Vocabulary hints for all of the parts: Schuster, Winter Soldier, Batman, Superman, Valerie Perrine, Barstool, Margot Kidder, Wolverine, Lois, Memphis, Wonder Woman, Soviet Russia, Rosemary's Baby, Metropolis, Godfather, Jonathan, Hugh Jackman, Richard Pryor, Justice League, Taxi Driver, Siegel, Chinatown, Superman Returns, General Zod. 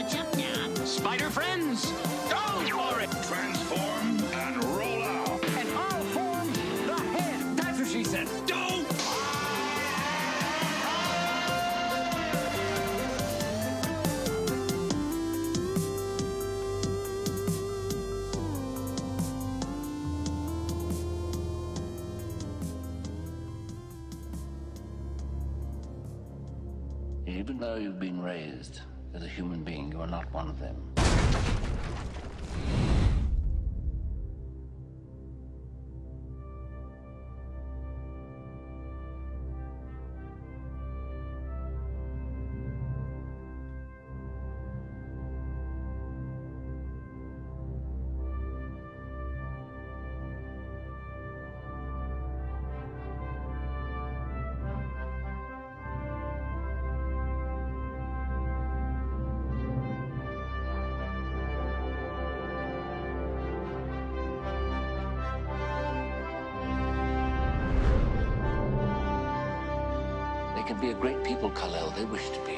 What's up now? Spider friends, go for it! Transform and roll out. And I'll form the head. That's what she said. Don't! Even though you've been raised as a human being, you are not one of them. Be a great people, Kal-El, they wish to be.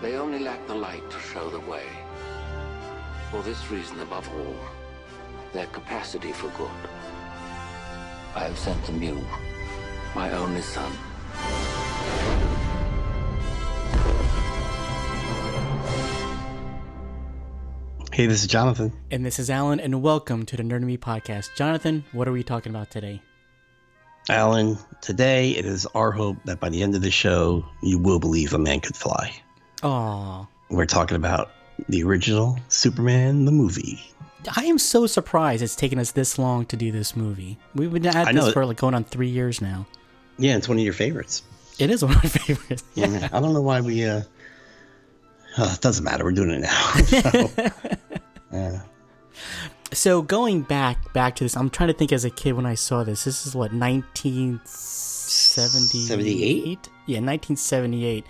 They only lack the light to show the way. For this reason, above all, their capacity for good. I have sent them you, my only son. Hey, this is Jonathan. And this is Alan, and welcome to the Nerd and Me podcast. Jonathan, what are we talking about today? Alan, today it is our hope that by the end of the show, you will believe a man could fly. Aww. We're talking about the original Superman, the movie. I am so surprised it's taken us this long to do this movie. We've been at this for like going on 3 years now. Yeah, it's one of your favorites. It is one of my favorites. Yeah, I don't know why we... it doesn't matter. We're doing it now. So going back to this, I'm trying to think as a kid when I saw this. This is what, 1978? Yeah, 1978.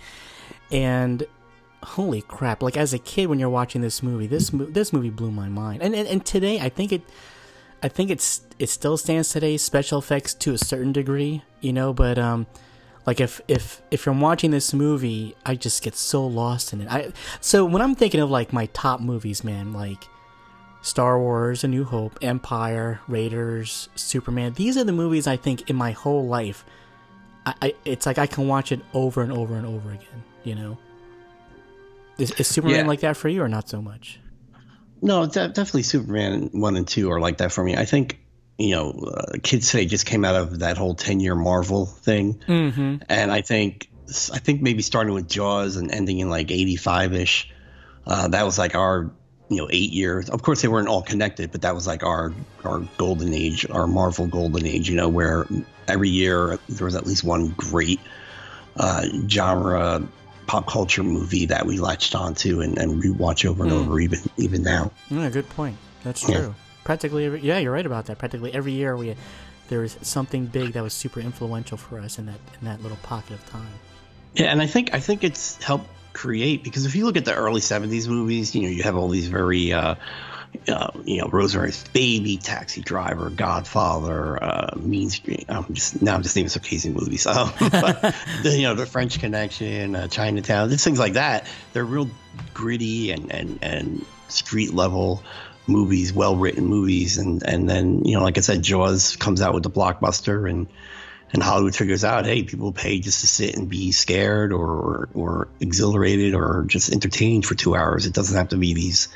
And holy crap, like as a kid when you're watching this movie, this movie blew my mind. And today, I think it still stands today, special effects to a certain degree, you know, but like if you're watching this movie, I just get so lost in it. So when I'm thinking of like my top movies, man, like Star Wars, A New Hope, Empire, Raiders, Superman. These are the movies I think in my whole life, it's like I can watch it over and over and over again, you know? Is Superman like that for you or not so much? No, definitely Superman 1 and 2 are like that for me. I think, you know, kids today just came out of that whole 10-year Marvel thing. Mm-hmm. And I think maybe starting with Jaws and ending in like 85-ish, that was like our... you know, 8 years. Of course, they weren't all connected, but that was like our golden age, our Marvel golden age, you know, where every year there was at least one great genre pop culture movie that we latched onto and rewatch over and over, even now. Yeah, good point. That's true. Yeah. You're right about that. Practically every year there was something big that was super influential for us in that little pocket of time. Yeah, and I think it's helped create, because if you look at the early 70s movies, you know, you have all these very you know, Rosemary's Baby, Taxi Driver, Godfather, Mean Street. I'm just naming some crazy movies. But you know, The French Connection, Chinatown, just things like that. They're real gritty and street level movies, well written movies, and then, you know, like I said, Jaws comes out with the blockbuster and Hollywood figures out, hey, people pay just to sit and be scared or exhilarated or just entertained for 2 hours. It doesn't have to be these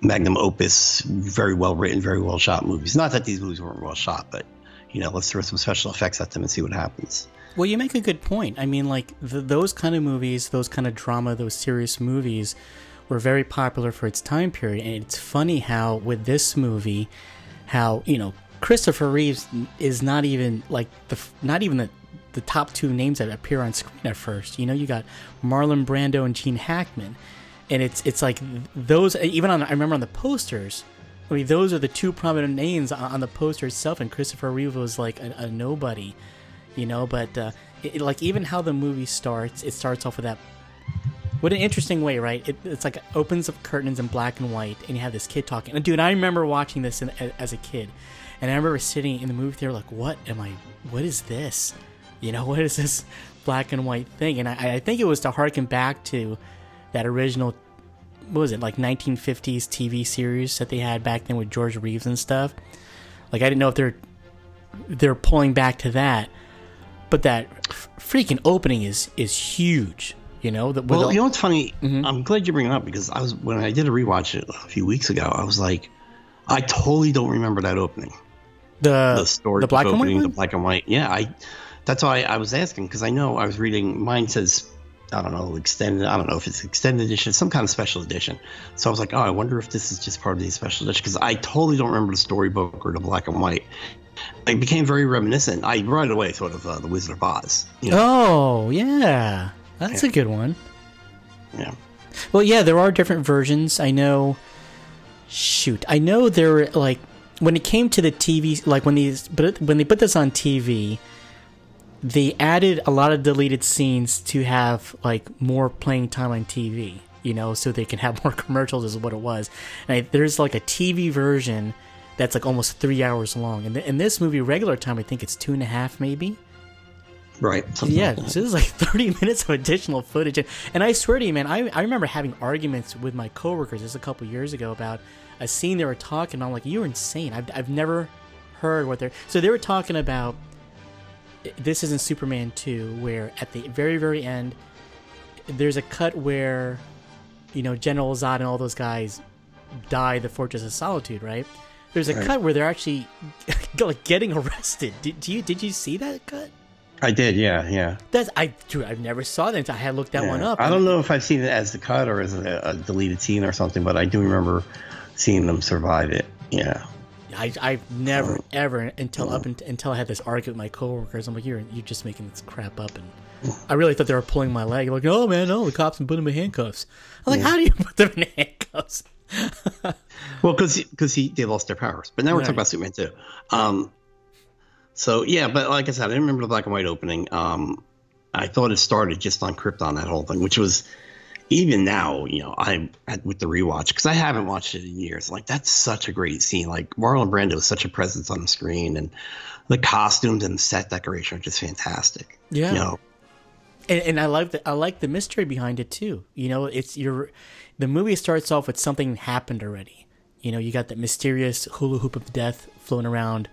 magnum opus, very well written, very well shot movies. Not that these movies weren't well shot, but, you know, let's throw some special effects at them and see what happens. Well, you make a good point. I mean, like those kind of movies, those kind of drama, those serious movies were very popular for its time period. And it's funny how with this movie, how, you know, Christopher Reeves is not even like the top two names that appear on screen at first. You know, you got Marlon Brando and Gene Hackman, and it's like those. Even on, I remember on the posters, I mean, those are the two prominent names on the poster itself, and Christopher Reeves was like a nobody, you know. But like even how the movie starts, it starts off with that. What an interesting way, right? It's like opens up curtains in black and white, and you have this kid talking. And dude, I remember watching this as a kid. And I remember sitting in the movie theater like, what is this? You know, what is this black and white thing? And I think it was to harken back to that original, what was it, like 1950s TV series that they had back then with George Reeves and stuff. Like, I didn't know if they're pulling back to that, but that freaking opening is huge. You know, that well, you know what's funny? Mm-hmm. I'm glad you bring it up, because I was, when I did a rewatch it a few weeks ago, I was like, I totally don't remember that opening. The story, the black opening, and white, the black and white. Yeah, that's why I was asking, because I know I was reading. Mine says, I don't know, extended. I don't know if it's extended edition, some kind of special edition. So I was like, oh, I wonder if this is just part of the special edition, because I totally don't remember the storybook or the black and white. It became very reminiscent. I right away thought of the Wizard of Oz. You know? Oh yeah, that's a good one. Yeah. Well, yeah, there are different versions. I know. Shoot, I know there were, like, when it came to the TV, like when they put this on TV, they added a lot of deleted scenes to have like more playing time on TV, you know, so they can have more commercials is what it was. And there's like a TV version that's like almost 3 hours long, and in this movie, regular time, I think it's 2.5 maybe. Right. Yeah. Like, so this is like 30 minutes of additional footage, and I swear to you, man, I remember having arguments with my coworkers just a couple years ago about a scene they were talking. I'm like, you're insane. I've never heard what they're. So they were talking about, this is in Superman 2, where at the very, very end, there's a cut where, you know, General Zod and all those guys die the Fortress of Solitude, right? There's a cut where they're actually like getting arrested. Did you see that cut? I did, yeah. I've never saw that. I had looked that one up. I don't know if I've seen it as the cut or as a deleted scene or something, but I do remember seeing them survive it. Yeah. I've never ever until I had this argument with my coworkers. I'm like, you're just making this crap up, and I really thought they were pulling my leg. Like, oh man, no, the cops and put them in handcuffs. I'm like, how do you put them in handcuffs? Well, because they lost their powers, but now we're talking about Superman too. So yeah, but like I said, I didn't remember the black and white opening. I thought it started just on Krypton, that whole thing, which was, even now, you know, I'm with the rewatch, because I haven't watched it in years. Like, that's such a great scene. Like, Marlon Brando is such a presence on the screen, and the costumes and the set decoration are just fantastic. Yeah, you know? And I like the mystery behind it too. You know, the movie starts off with something happened already. You know, you got that mysterious hula hoop of death floating around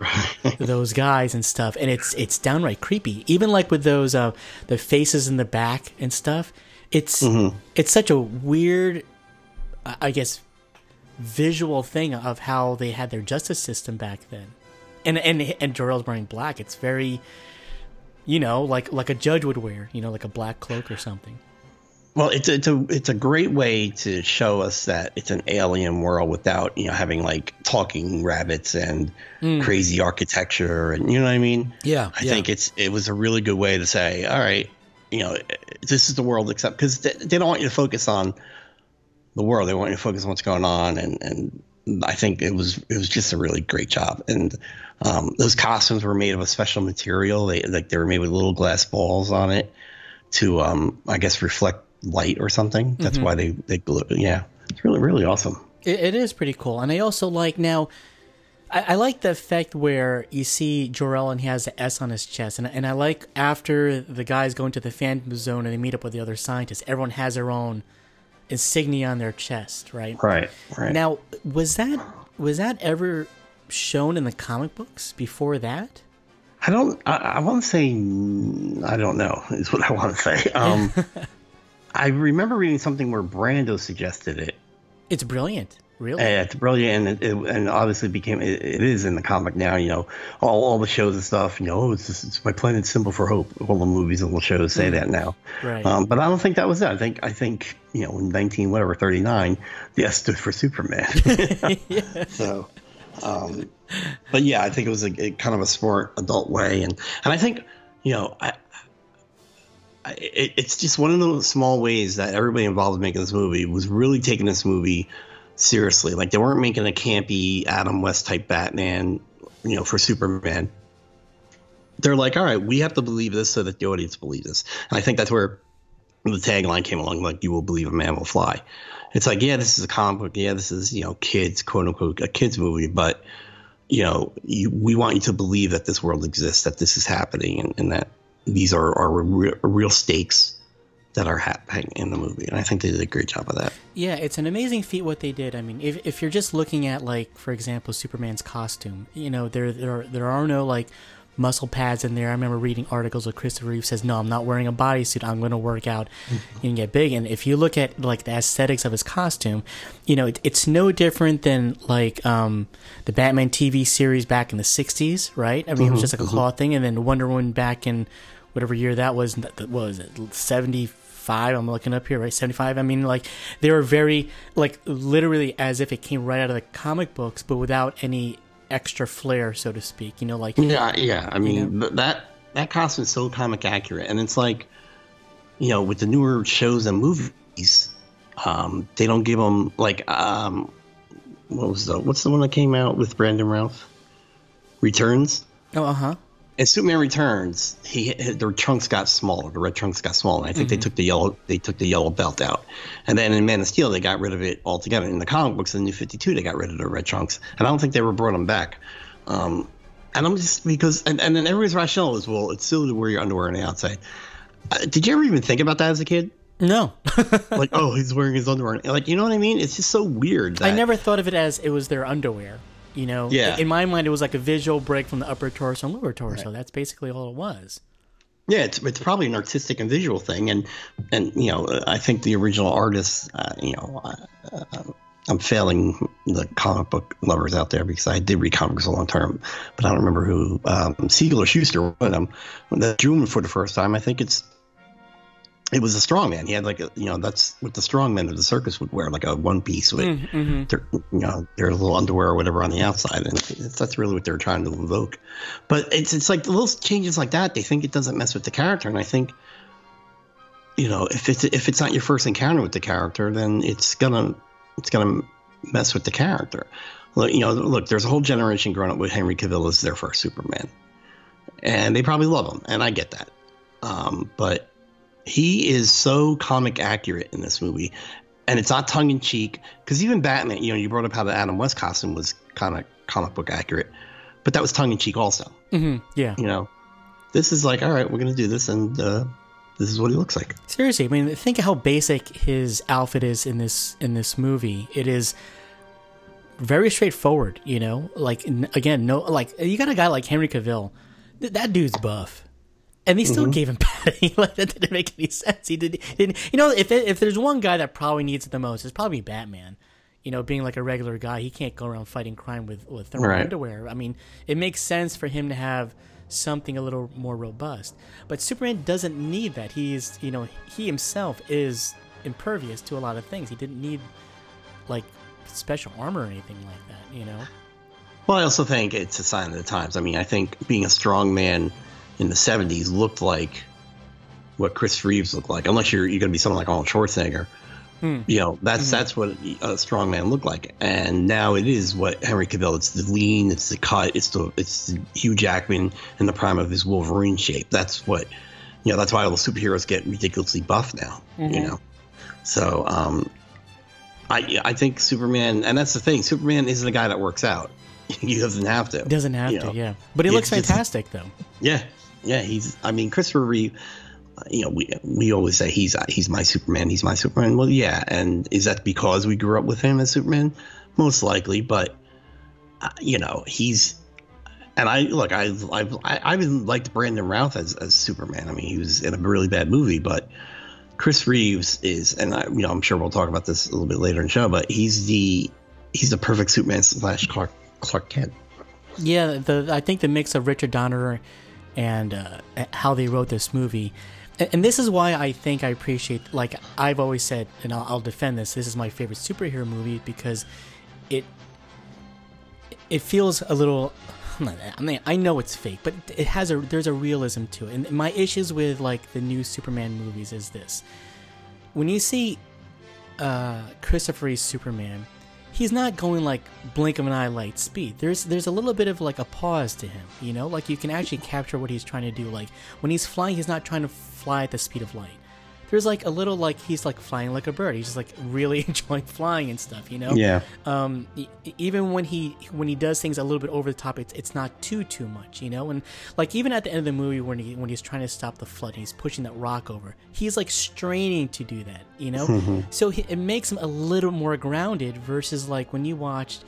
those guys and stuff, and it's downright creepy. Even like with those the faces in the back and stuff. It's it's such a weird, I guess, visual thing of how they had their justice system back then, and Jor-El's wearing black. It's very, you know, like a judge would wear, you know, like a black cloak or something. Well, it's a great way to show us that it's an alien world without, you know, having like talking rabbits and crazy architecture, and you know what I mean? Yeah, I think it was a really good way to say, all right, you know, this is the world, except because they don't want you to focus on the world. They want you to focus on what's going on. And I think it was just a really great job. And those costumes were made of a special material. They were made with little glass balls on it to, I guess, reflect light or something. That's why they glue. Yeah, it's really, really awesome. It is pretty cool. And I also like now, I like the effect where you see Jor-El and he has the S on his chest. And I like after the guys go into the Phantom Zone and they meet up with the other scientists, everyone has their own insignia on their chest, right? Right. Now, was that ever shown in the comic books before that? I want to say, I don't know, is what I want to say. I remember reading something where Brando suggested it. It's brilliant. Really? Yeah, it's brilliant, and it obviously became it is in the comic now. You know, all the shows and stuff. You know, it's my planet's symbol for hope. All the movies and little shows say that now. Right. But I don't think that was that. I think you know, in 1939, the S stood for Superman. Yeah. So, but yeah, I think it was a kind of a smart adult way, and I think, you know, it's just one of those small ways that everybody involved in making this movie was really taking this movie seriously. Like, they weren't making a campy Adam West type Batman, you know, for Superman. They're like, all right, we have to believe this so that the audience believes this. And I think that's where the tagline came along, like, you will believe a man will fly. It's like, yeah, this is a comic book. Yeah, this is, you know, kids, quote unquote, a kids movie. But, you know, we want you to believe that this world exists, that this is happening, and that these are real stakes that are happening. in the movie, and I think they did a great job of that. Yeah, it's an amazing feat what they did. I mean, if you're just looking at, like, for example, Superman's costume, you know, there are no, like, muscle pads in there. I remember reading articles where Christopher Reeves says, no, I'm not wearing a bodysuit, I'm going to work out and get big. And if you look at, like, the aesthetics of his costume, you know, it's no different than, like, the Batman TV series back in the 60s, right? I mean, it was just like a claw thing. And then Wonder Woman back in whatever year that was, what was it, 75? I'm looking up here, right? 75? I mean, like, they were very, like, literally as if it came right out of the comic books, but without any extra flair, so to speak, you know, like... Yeah, I mean, that costume is so comic accurate, and it's like, you know, with the newer shows and movies, they don't give them, like, what's the one that came out with Brandon Routh? Returns? Oh, uh-huh. And Superman Returns, their trunks got smaller. The red trunks got smaller. And I think they took the yellow belt out. And then in Man of Steel, they got rid of it altogether. In the comic books, in New 52, they got rid of the red trunks. And I don't think they ever brought them back. And I'm just because, and then everybody's rationale is, well, it's silly to wear your underwear on the outside. Did you ever even think about that as a kid? No. Like, oh, he's wearing his underwear. Like, you know what I mean? It's just so weird. I never thought of it as it was their underwear. You know, in my mind, it was like a visual break from the upper torso and lower torso. Right. That's basically all it was. Yeah, it's probably an artistic and visual thing. And you know, I think the original artists, you know, I'm failing the comic book lovers out there because I did read comics a long time, but I don't remember who. Siegel or Schuster, one of them, that drew him for the first time. I think it was a strong man. He had like a, you know, that's what the strong men of the circus would wear, like a one piece with their, you know, their little underwear or whatever on the outside, and that's really what they're trying to evoke. But it's like little changes like that. They think it doesn't mess with the character, and I think, you know, if it's not your first encounter with the character, then it's gonna mess with the character. Look, you know, there's a whole generation growing up with Henry Cavill as their first Superman, and they probably love him, and I get that, but. He is so comic accurate in this movie, and it's not tongue in cheek. Because even Batman, you know, you brought up how the Adam West costume was kind of comic book accurate, but that was tongue in cheek also. Mm-hmm. Yeah, you know, this is like, all right, we're gonna do this, and this is what he looks like. Seriously, I mean, think how basic his outfit is in this movie. It is very straightforward, you know. Like again, no, like you got a guy like Henry Cavill, that dude's buff. And they still gave him padding. Like, that didn't make any sense. He didn't. You know, if there's one guy that probably needs it the most, it's probably Batman. You know, being like a regular guy, he can't go around fighting crime with thermal underwear. I mean, it makes sense for him to have something a little more robust. But Superman doesn't need that. He's, you know, he himself is impervious to a lot of things. He didn't need, like, special armor or anything like that, you know? Well, I also think it's a sign of the times. I mean, I think being a strong man in the 70s looked like what Chris Reeves looked like, unless you're going to be someone like Arnold Schwarzenegger. You know, that's what a strong man looked like. And now it is what Henry Cavill, it's the lean, it's the cut, it's the Hugh Jackman in the prime of his Wolverine shape. That's what, you know, that's why all the superheroes get ridiculously buff now, you know? So I think Superman, and that's the thing, Superman isn't a guy that works out. He doesn't have to. Doesn't have to, yeah. But he looks fantastic, though. Yeah. Yeah, he's. I mean, Christopher Reeve. You know, we always say he's my Superman. He's my Superman. Well, yeah, and is that because we grew up with him as Superman? Most likely, but you know, he's. And I look, I even liked Brandon Routh as Superman. I mean, he was in a really bad movie, but Chris Reeves is, and I, you know, I'm sure we'll talk about this a little bit later in the show, but he's the perfect Superman / Clark Kent. Yeah, I think the mix of Richard Donner and how they wrote this movie, and this is why I think I appreciate, like I've always said, and I'll defend this is my favorite superhero movie, because it feels a little, I mean, I know it's fake, but it has there's a realism to it. And my issues with, like, the new Superman movies is this: when you see Christopher Reeve's Superman, he's not going like blink of an eye light speed. There's a little bit of like a pause to him, you know? Like, you can actually capture what he's trying to do. Like, when he's flying, he's not trying to fly at the speed of light. there's like a little like he's like flying like a bird. He's just like really enjoying flying and stuff, you know. Yeah. Even when he does things a little bit over the top, it's not too much, you know. And like even at the end of the movie when he's trying to stop the flood, he's pushing that rock over. He's like straining to do that, you know. Mm-hmm. So it makes him a little more grounded versus like when you watched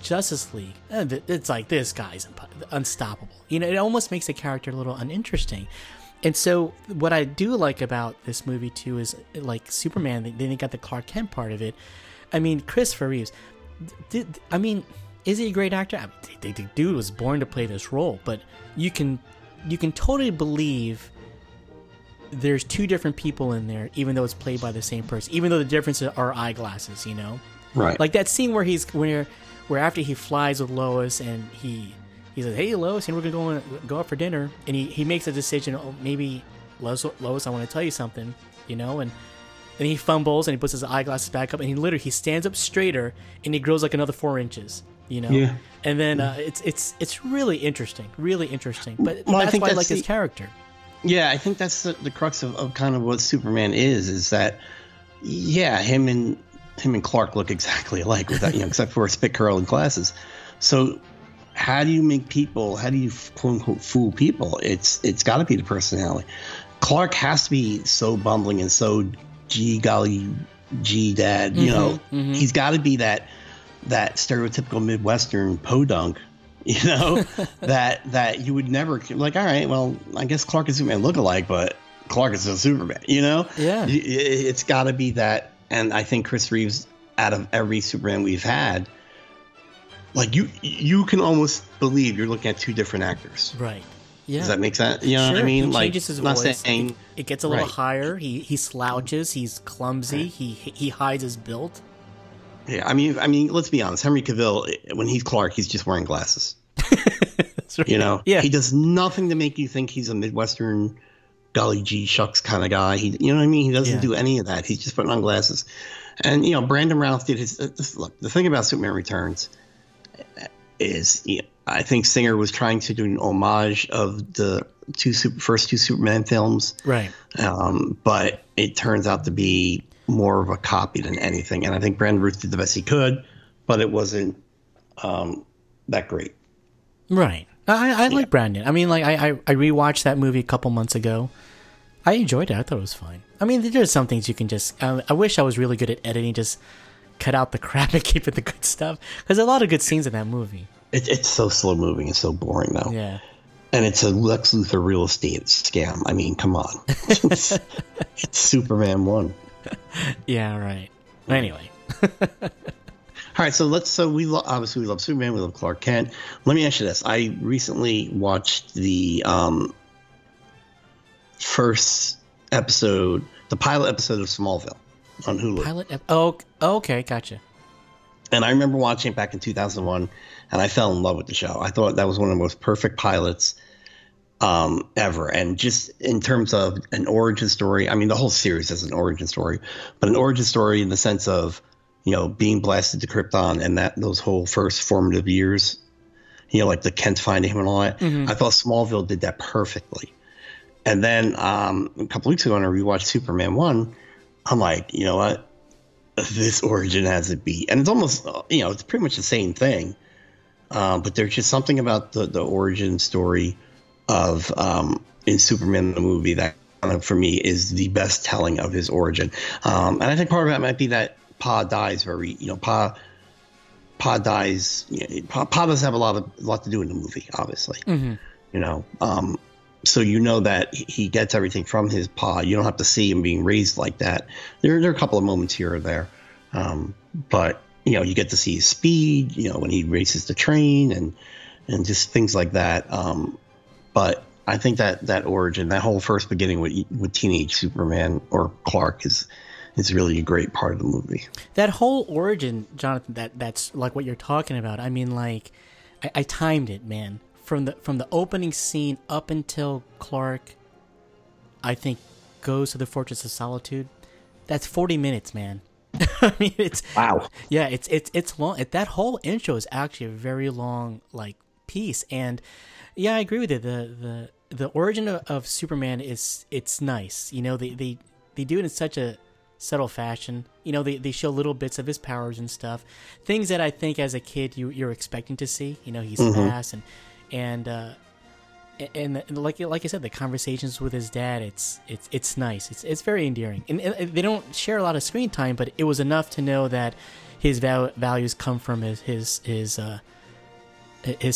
Justice League, it's like this guy's unstoppable. You know, it almost makes the character a little uninteresting. And so what I do like about this movie too is like Superman, then they got the Clark Kent part of it. I mean, Christopher Reeves, is he a great actor? I mean, the dude was born to play this role, but you can totally believe there's two different people in there, even though it's played by the same person, even though the differences are eyeglasses, you know? Right. Like that scene where after he flies with Lois and he says, "Hey Lois, and we're gonna go out for dinner," and he makes a decision. Oh, maybe Lois, I want to tell you something, you know. And then he fumbles and he puts his eyeglasses back up, and he stands up straighter and he grows like another 4 inches, you know. Yeah. And then it's really interesting. But well, that's why I like his character. Yeah, I think that's the crux of kind of what Superman is that him and Clark look exactly alike, without, you know, except for a spit curl and glasses. So how do you quote unquote fool people? It's got to be the personality. Clark has to be so bumbling and so gee dad, you know. Mm-hmm. He's got to be that stereotypical Midwestern podunk, you know, that you would never like. All right, well, I guess Clark and Superman look alike, but Clark is still Superman, you know. Yeah, it's got to be that. And I think Chris Reeves, out of every Superman we've had, like you can almost believe you're looking at two different actors. Right. Yeah. Does that make sense? You know what I mean? He changes his voice. It gets a little higher. He slouches. He's clumsy. Right. He hides his build. Yeah. I mean, let's be honest. Henry Cavill, when he's Clark, he's just wearing glasses. That's right. You know. Yeah. He does nothing to make you think he's a Midwestern, golly gee shucks kind of guy. He, you know what I mean? He doesn't do any of that. He's just putting on glasses. And, you know, Brandon Routh did his look. The thing about Superman Returns is, you know, I think Singer was trying to do an homage of the first two Superman films. Right. But it turns out to be more of a copy than anything. And I think Brandon Routh did the best he could, but it wasn't that great. Right. I like Brandon. I mean, like I rewatched that movie a couple months ago. I enjoyed it. I thought it was fine. I mean, there's some things you can just. I wish I was really good at editing. Just cut out the crap and keep it the good stuff. There's a lot of good scenes in that movie. It's so slow moving. It's so boring though. Yeah. And it's a Lex Luthor real estate scam. I mean, come on. It's Superman 1. Yeah. Right. Anyway. All right, so obviously we love Superman, we love Clark Kent. Let me ask you this: I recently watched the first episode, the pilot episode of Smallville on Hulu. Okay, gotcha. And I remember watching it back in 2001, and I fell in love with the show. I thought that was one of the most perfect pilots ever, and just in terms of an origin story. I mean, the whole series is an origin story, but an origin story in the sense of, you know, being blasted to Krypton and those whole first formative years, you know, like the Kent finding him and all that. Mm-hmm. I thought Smallville did that perfectly. And then a couple weeks ago when I rewatched Superman 1, I'm like, you know what? This origin has it beat. And it's almost, you know, it's pretty much the same thing. But there's just something about the origin story of in Superman the movie that kind of, for me, is the best telling of his origin. And I think part of that might be that Pa dies very, you know, Pa dies, you know, Pa doesn't have a lot to do in the movie, obviously. Mm-hmm. You know, so you know that he gets everything from his Pa. You don't have to see him being raised like that. There are a couple of moments here or there, but you know, you get to see his speed, you know, when he races the train and just things like that. But I think that origin, that whole first beginning with teenage Superman or Clark is really a great part of the movie. That whole origin, Jonathan, that's like what you're talking about. I mean, like, I timed it, man. From the opening scene up until Clark, I think, goes to the Fortress of Solitude, that's 40 minutes, man. I mean, it's... Wow. Yeah, it's long. That whole intro is actually a very long, like, piece. And, yeah, I agree with you. The origin of Superman is... It's nice. You know, they they do it in such a subtle fashion. You know, they show little bits of his powers and stuff. Things that I think as a kid you're expecting to see. You know, he's fast and like I said, the conversations with his dad, it's nice. It's very endearing. And they don't share a lot of screen time, but it was enough to know that his values come from his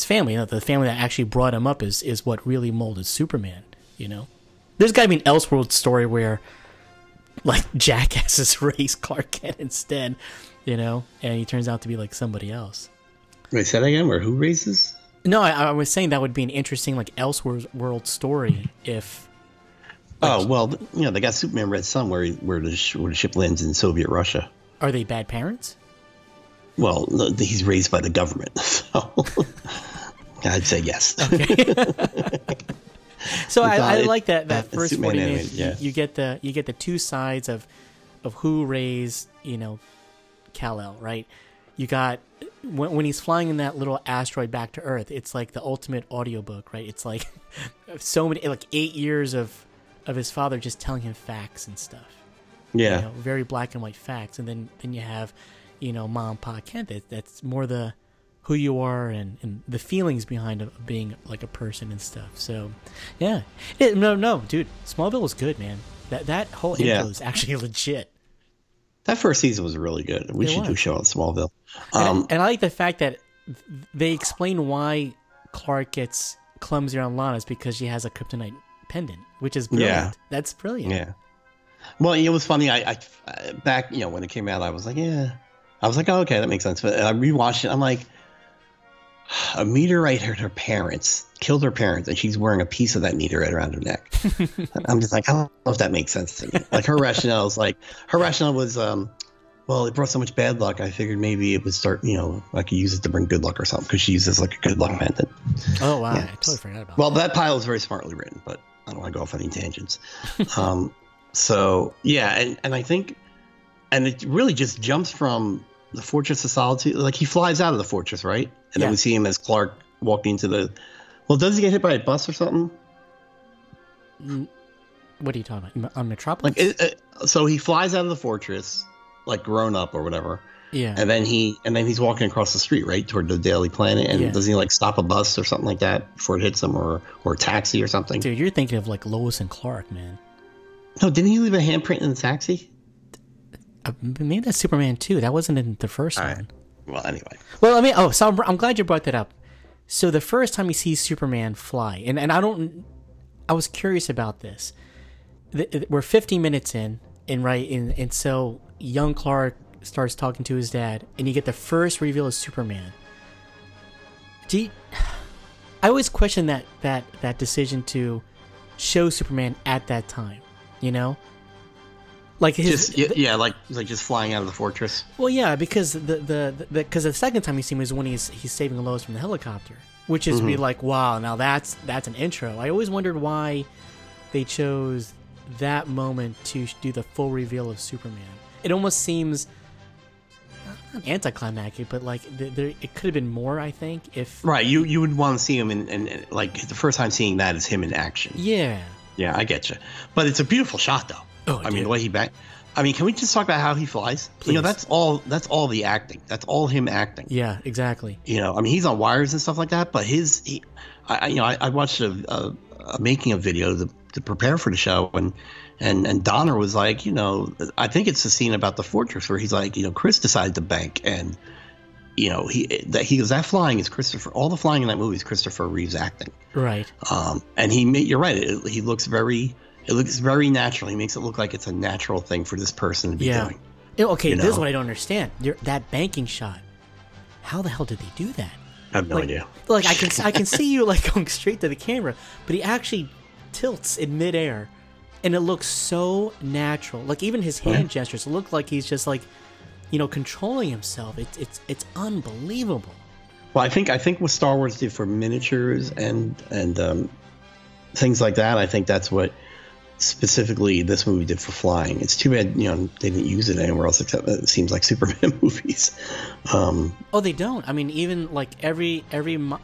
family. You know, the family that actually brought him up is what really molded Superman, you know? There's got to be an Elseworlds story where, like, jackasses raise Clark Kent instead, you know? And he turns out to be, like, somebody else. Wait, say that again? Or who raises? No, I was saying that would be an interesting, like, Elseworlds story if... Like, oh, well, you know, they got Superman Red Son where the ship lands in Soviet Russia. Are they bad parents? Well, no, he's raised by the government, so I'd say yes. Okay. So I like that first 40 minutes. Yeah. You get the two sides of who raised, you know, Kal-El, right? You got when he's flying in that little asteroid back to Earth. It's like the ultimate audiobook, right? It's like so many, like 8 years of his father just telling him facts and stuff. Yeah, you know, very black and white facts, and then you have. You know, Mom, Pa, Kent. That's more the who you are and the feelings behind being like a person and stuff. So, yeah, dude, Smallville was good, man. That whole intro is actually legit. That first season was really good. We should do a show on Smallville. And I like the fact that they explain why Clark gets clumsy on Lana is because she has a kryptonite pendant, which is brilliant. Yeah. That's brilliant. Yeah. Well, it was funny. I back, you know, when it came out, I was like, oh, okay, that makes sense. But I rewatched it. I'm like, a meteorite hurt her parents, killed her parents, and she's wearing a piece of that meteorite around her neck. I'm just like, I don't know if that makes sense to me. Like, her rationale was, well, it brought so much bad luck. I figured maybe it would start, you know, I could use it to bring good luck or something because she uses like a good luck pendant. Oh, wow. Yeah. I totally forgot about that. Well, that pile is very smartly written, but I don't want to go off any tangents. So, yeah, and I think. And it really just jumps from the Fortress of Solitude. Like, he flies out of the fortress, right? And then we see him as Clark walking to the... Well, does he get hit by a bus or something? What are you talking about? On Metropolis? Like, so he flies out of the fortress, like, grown up or whatever. Yeah. And then he's walking across the street, right? Toward the Daily Planet. And does he, like, stop a bus or something like that before it hits him or a taxi or something? Dude, you're thinking of, like, Lois and Clark, man. No, didn't he leave a handprint in the taxi? Maybe that's Superman 2. That wasn't in the first one. Right. Well, anyway. Well, I mean, so I'm glad you brought that up. So the first time he sees Superman fly, and I was curious about this. We're 50 minutes in, and so young Clark starts talking to his dad, and you get the first reveal of Superman. I always question that decision to show Superman at that time, you know? Like just flying out of the fortress. Well, yeah, because the second time you see him is when he's saving Lois from the helicopter, which is be like, wow, now that's an intro. I always wondered why they chose that moment to do the full reveal of Superman. It almost seems not anticlimactic, but like it could have been more. I think if right, you would want to see him in like the first time seeing that is him in action. Yeah, yeah, I get you, but it's a beautiful shot though. Oh, I mean, the way he back. I mean, can we just talk about how he flies? Please. You know, that's all the acting. That's all him acting. Yeah, exactly. You know, I mean, he's on wires and stuff like that. But I watched a making of video to prepare for the show, and Donner was like, you know, I think it's the scene about the fortress where he's like, you know, Chris decided to bank, and you know, he goes, that flying is Christopher. All the flying in that movie is Christopher Reeves acting. Right. And you're right. He looks very. It looks very natural. He makes it look like it's a natural thing for this person to be doing. Okay, you know? This is what I don't understand. That banking shot. How the hell did they do that? I have no idea. Like I can see you like going straight to the camera, but he actually tilts in midair, and it looks so natural. Like even his hand gestures look like he's just like, you know, controlling himself. It's unbelievable. Well, I think what Star Wars did for miniatures and things like that, I think that's what. Specifically this movie did for flying. It's too bad, you know, they didn't use it anywhere else except it seems like Superman movies. They don't. I mean, even like every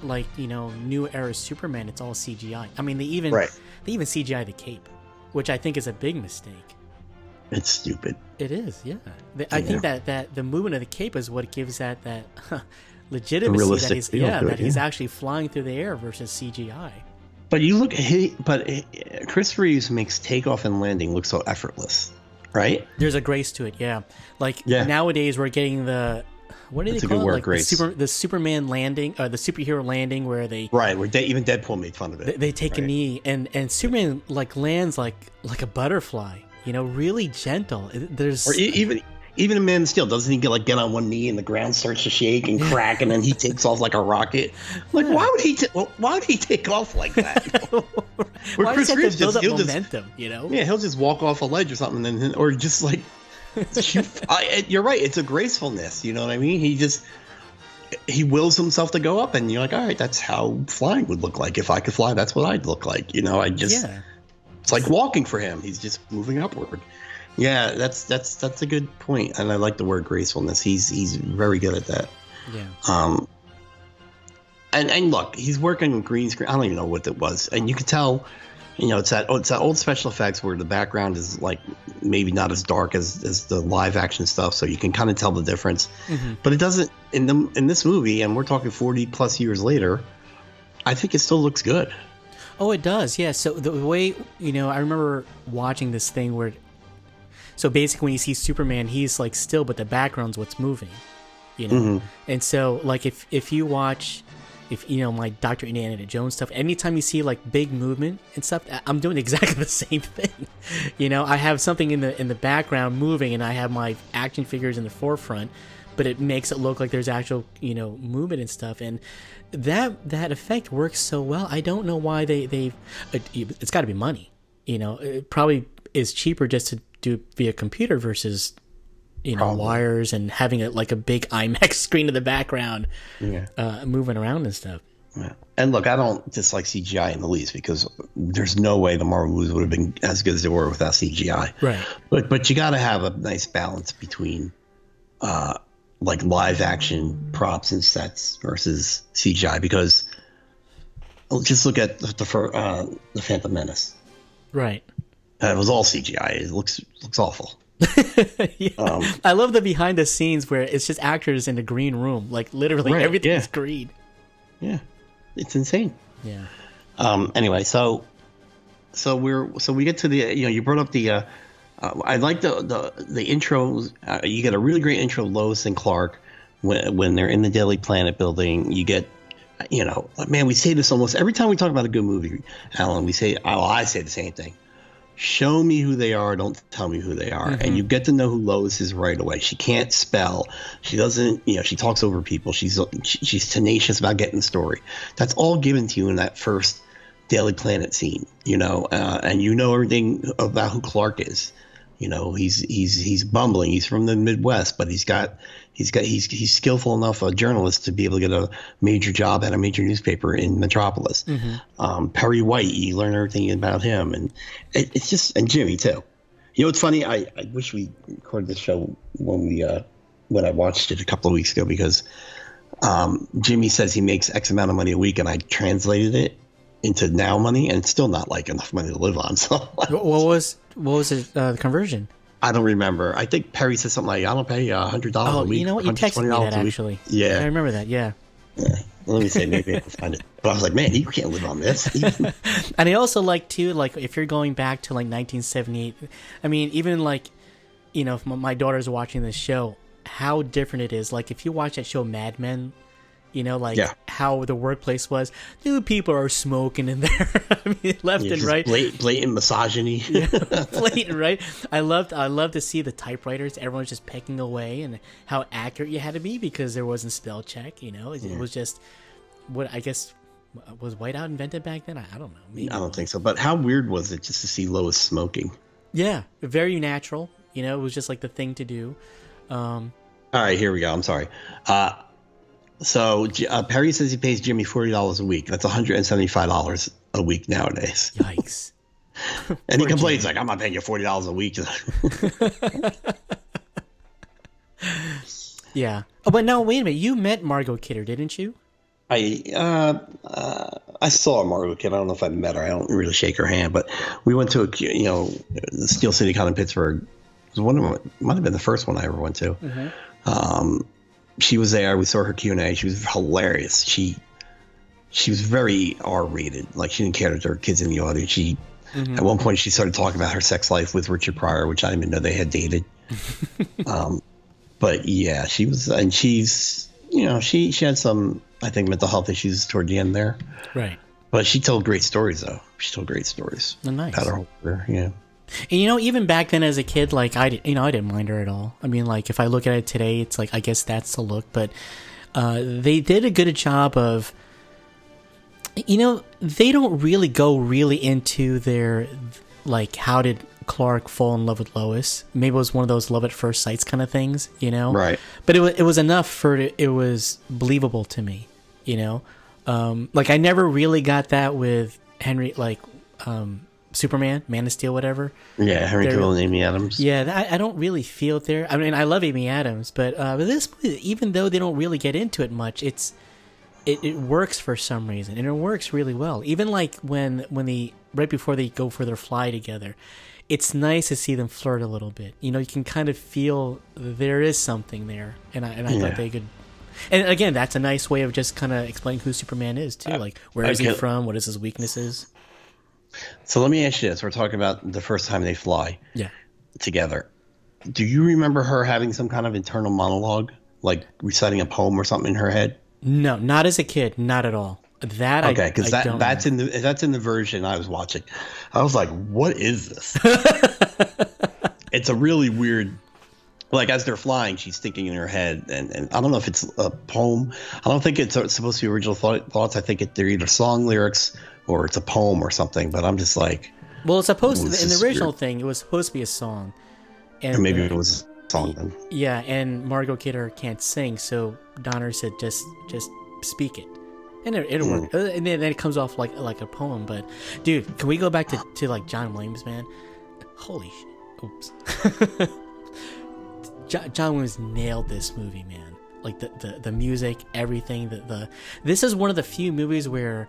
like, you know, new era Superman, it's all CGI. I mean, they even CGI the cape, which I think is a big mistake. It's stupid. It is, yeah. I think that the movement of the cape is what gives that legitimacy that he's, he's actually flying through the air versus CGI. But you look, Chris Reeves makes takeoff and landing look so effortless, right? There's a grace to it, yeah. Like nowadays, we're getting the the Superman landing, or the superhero landing, where they even Deadpool made fun of it. They take a knee, and Superman lands like a butterfly, really gentle. Even in Man of Steel, doesn't he get on one knee and the ground starts to shake and crack, and then he takes off like a rocket? Why would he take off like that? Why does he have to build up momentum? Yeah, he'll just walk off a ledge or something, or just like. You're right. It's a gracefulness. You know what I mean? He wills himself to go up, and you're like, all right, that's how flying would look like. If I could fly, that's what I'd look like. It's like walking for him. He's just moving upward. Yeah, that's a good point, and I like the word gracefulness. He's very good at that. Yeah. And look, he's working with green screen. I don't even know what it was, and you could tell, it's that old special effects where the background is like maybe not as dark as the live action stuff, so you can kind of tell the difference. Mm-hmm. But it doesn't in this movie, and we're talking 40 plus years later. I think it still looks good. Oh, it does. Yeah. So the way I remember watching this thing where. So basically, when you see Superman, he's still, but the background's what's moving, Mm-hmm. And so if you watch, my Dr. Indiana Jones stuff, anytime you see big movement and stuff, I'm doing exactly the same thing. I have something in the background moving, and I have my action figures in the forefront, but it makes it look like there's actual movement and stuff, and that effect works so well. I don't know why they've. It's got to be money, It probably is cheaper just to. Do via computer versus, wires and having a big IMAX screen in the background, moving around and stuff. Yeah. And look, I don't dislike CGI in the least, because there's no way the Marvel movies would have been as good as they were without CGI. Right. But you got to have a nice balance between, live action props and sets versus CGI, because just look at the Phantom Menace. Right. It was all CGI. It looks awful. Yeah. I love the behind the scenes where it's just actors in a green room. Literally everything is green. Yeah. It's insane. Yeah. Anyway, so we get to the you brought up the I like the intro. You get a really great intro of Lois and Clark when they're in the Daily Planet building. You get we say this almost every time we talk about a good movie, Alan, I say the same thing. Show me who they are, don't tell me who they are. Mm-hmm. And you get to know who Lois is right away. She can't spell. She doesn't, she talks over people. She's tenacious about getting the story. That's all given to you in that first Daily Planet scene, and everything about who Clark is. He's bumbling. He's from the Midwest, but he's skillful enough a journalist to be able to get a major job at a major newspaper in Metropolis. Mm-hmm. Perry White, you learn everything about him, and it's just, and Jimmy too. It's funny. I wish we recorded this show when I watched it a couple of weeks ago, because Jimmy says he makes X amount of money a week, and I translated it into now money, and it's still not enough money to live on. So what was it, the conversion? I don't remember. I think Perry said something like, I don't pay $100 a week. You know what? You texted me that actually. Yeah, I remember that. Yeah. Let me say, maybe I can find it. But I was like, man, you can't live on this. And I also like too, if you're going back to 1978. I mean, even if my daughter's watching this show, how different it is. If you watch that show Mad Men. How the workplace was. Dude, people are smoking in there. I mean, left and right. Blatant misogyny. Blatant, right? I loved to see the typewriters. Everyone's just pecking away, and how accurate you had to be, because there wasn't spell check. It was just what I guess was whiteout invented back then. I don't know. Maybe. I don't think so. But how weird was it just to see Lois smoking? Yeah, very natural. It was just the thing to do. All right, here we go. I'm sorry. So Perry says he pays Jimmy $40 a week. That's $175 a week nowadays. Yikes. And he complains, I'm not paying you $40 a week. Yeah. Oh, but no, wait a minute. You met Margot Kidder, didn't you? I saw Margot Kidder. I don't know if I met her. I don't really shake her hand, but we went to the Steel City Con in Pittsburgh was one of them, might have been the first one I ever went to. Mm-hmm. She was there. We saw her Q&A. She was hilarious. She was very R-rated. Like, she didn't care that there were kids in the audience. She, mm-hmm. At one point, she started talking about her sex life with Richard Pryor, which I didn't even know they had dated. But yeah, she was, and she's, you know, she had some, I think, mental health issues toward the end there. Right. But she told great stories, though. She told great stories. Oh, nice. About her whole career, yeah. And, you know, even back then as a kid, like, I didn't mind her at all. I mean, like, if I look at it today, it's like, I guess that's the look. But they did a good job of, you know, they don't really go really into their, like, how did Clark fall in love with Lois? Maybe it was one of those love at first sights kind of things, you know? Right. But it was enough for it. It was believable to me, you know? Like, I never really got that with Henry, like, Superman, Man of Steel, whatever. Yeah, Henry Cavill and Amy Adams. Yeah, I don't really feel it there. I mean, I love Amy Adams, but this, even though they don't really get into it much, it works for some reason, and it works really well. Even like when right before they go for their fly together, it's nice to see them flirt a little bit. You know, you can kind of feel there is something there, and I thought they could. And again, that's a nice way of just kind of explaining who Superman is, too. Like, where is he from? What is his weaknesses? So let me ask you this. We're talking about the first time they fly together. Do you remember her having some kind of internal monologue, like reciting a poem or something in her head? No, not as a kid. Not at all. That okay, because that's in the version I was watching. I was like, what is this? It's a really weird... Like, as they're flying, she's thinking in her head, and I don't know if it's a poem. I don't think it's supposed to be original thoughts. I think they're either song lyrics or it's a poem or something, but I'm just like... Well, it's supposed to... In the original thing, it was supposed to be a song. And maybe it was a song then. Yeah, and Margot Kidder can't sing, so Donner said, just speak it. And it'll work. And then it comes off like a poem, but... Dude, can we go back to like, John Williams, man? Holy shit. Oops. John Williams nailed this movie, man. Like, the music, everything. This is one of the few movies where,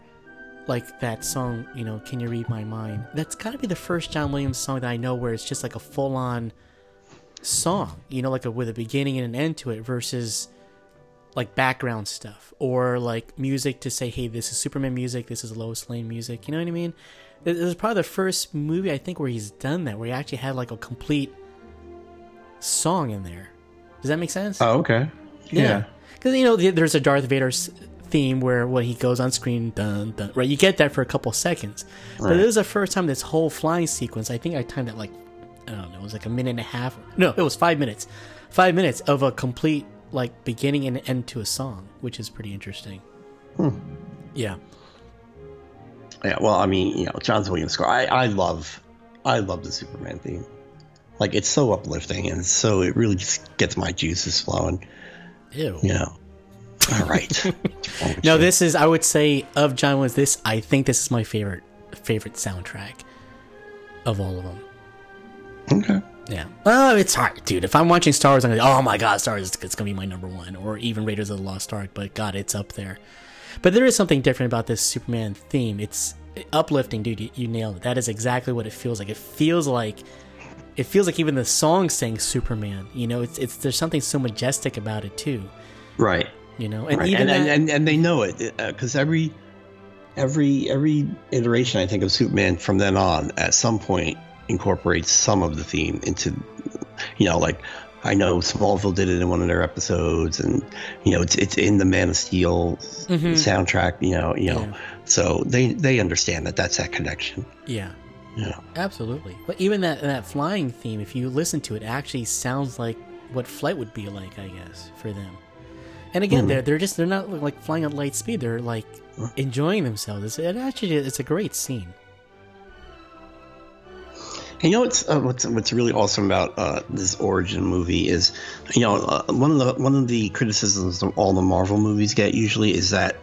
like, that song, you know, Can You Read My Mind? That's got to be the first John Williams song that I know where it's just like a full-on song, you know, like with a beginning and an end to it versus, like, background stuff or, like, music to say, hey, this is Superman music, this is Lois Lane music, you know what I mean? This is probably the first movie, I think, where he's done that, where he actually had, like, a complete... song in there. Does that make sense? Oh, okay. Yeah. Because, you know, there's a Darth Vader theme where when he goes on screen, dun, dun, right? You get that for a couple seconds. Right. But it was the first time this whole flying sequence, I think I timed it like, I don't know, it was like a minute and a half. No, it was 5 minutes. 5 minutes of a complete, like, beginning and end to a song, which is pretty interesting. Hmm. Yeah. Yeah, well, I mean, you know, John Williams' score. I love the Superman theme. Like, it's so uplifting, and so it really just gets my juices flowing. Ew. You know. All right. No, this is, I would say, of John Williams, I think this is my favorite soundtrack of all of them. Okay. Yeah. Oh, it's hard, dude. If I'm watching Star Wars, I'm going to oh my God, Star Wars, it's going to be my number one. Or even Raiders of the Lost Ark, but God, it's up there. But there is something different about this Superman theme. It's uplifting, dude. You nailed it. That is exactly what it feels like. It feels like even the song sang Superman, you know, it's there's something so majestic about it too. Right. You know, and right. Even and they know it because every iteration, I think, of Superman from then on at some point incorporates some of the theme into, you know, like I know Smallville did it in one of their episodes, and, you know, it's in the Man of Steel mm-hmm. soundtrack, you know, yeah. So they understand that's that connection. Yeah. Yeah. Absolutely. But even that flying theme, if you listen to it, actually sounds like what flight would be like, I guess, for them. And again, mm-hmm. they're not like flying at light speed. They're like enjoying themselves. It's a great scene. And you know what's really awesome about this origin movie is, you know, one of the criticisms that all the Marvel movies get usually is that.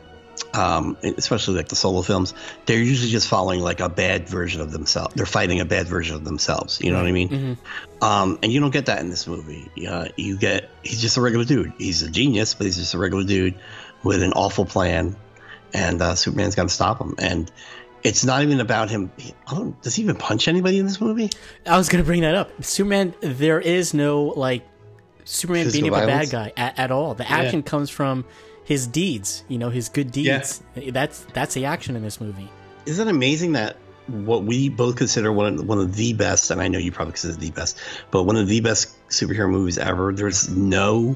Especially like the solo films, they're usually just following like a bad version of themselves. They're fighting a bad version of themselves. You know what I mean? Mm-hmm. And you don't get that in this movie. You get he's just a regular dude. He's a genius, but he's just a regular dude with an awful plan, and Superman's got to stop him. And It's not even about him. Does he even punch anybody in this movie? I was going to bring that up. Superman, there is no like Superman physical being a bad guy at all. The action comes from his deeds, you know, his good deeds. Yeah. That's the action in this movie. Isn't it amazing that what we both consider one of the best, and I know you probably consider the best, but one of the best superhero movies ever, there's not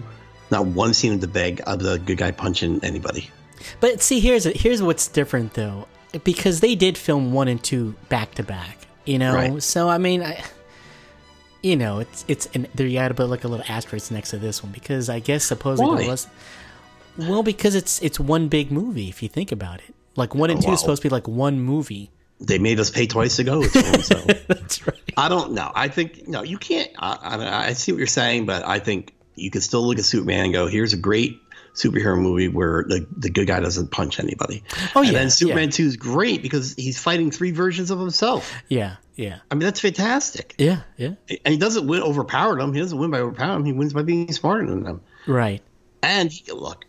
one scene of the good guy punching anybody. But see, here's what's different though, because they did film 1 and 2 back to back, you know. Right. So I mean, you know, it's and there you got to put like a little asterisk next to this one because I guess supposedly it was, well, because it's one big movie if you think about it. Like 1 and 2 is supposed to be like one movie. They made us pay twice to go. So. That's right. I don't know. I think you can't. I see what you're saying, but I think you can still look at Superman and go, "Here's a great superhero movie where the good guy doesn't punch anybody." Oh yeah. And then Superman 2 is great because he's fighting 3 versions of himself. Yeah, yeah. I mean that's fantastic. Yeah, yeah. And he doesn't win overpower them. He doesn't win by overpowering them. He wins by being smarter than them. Right. And look,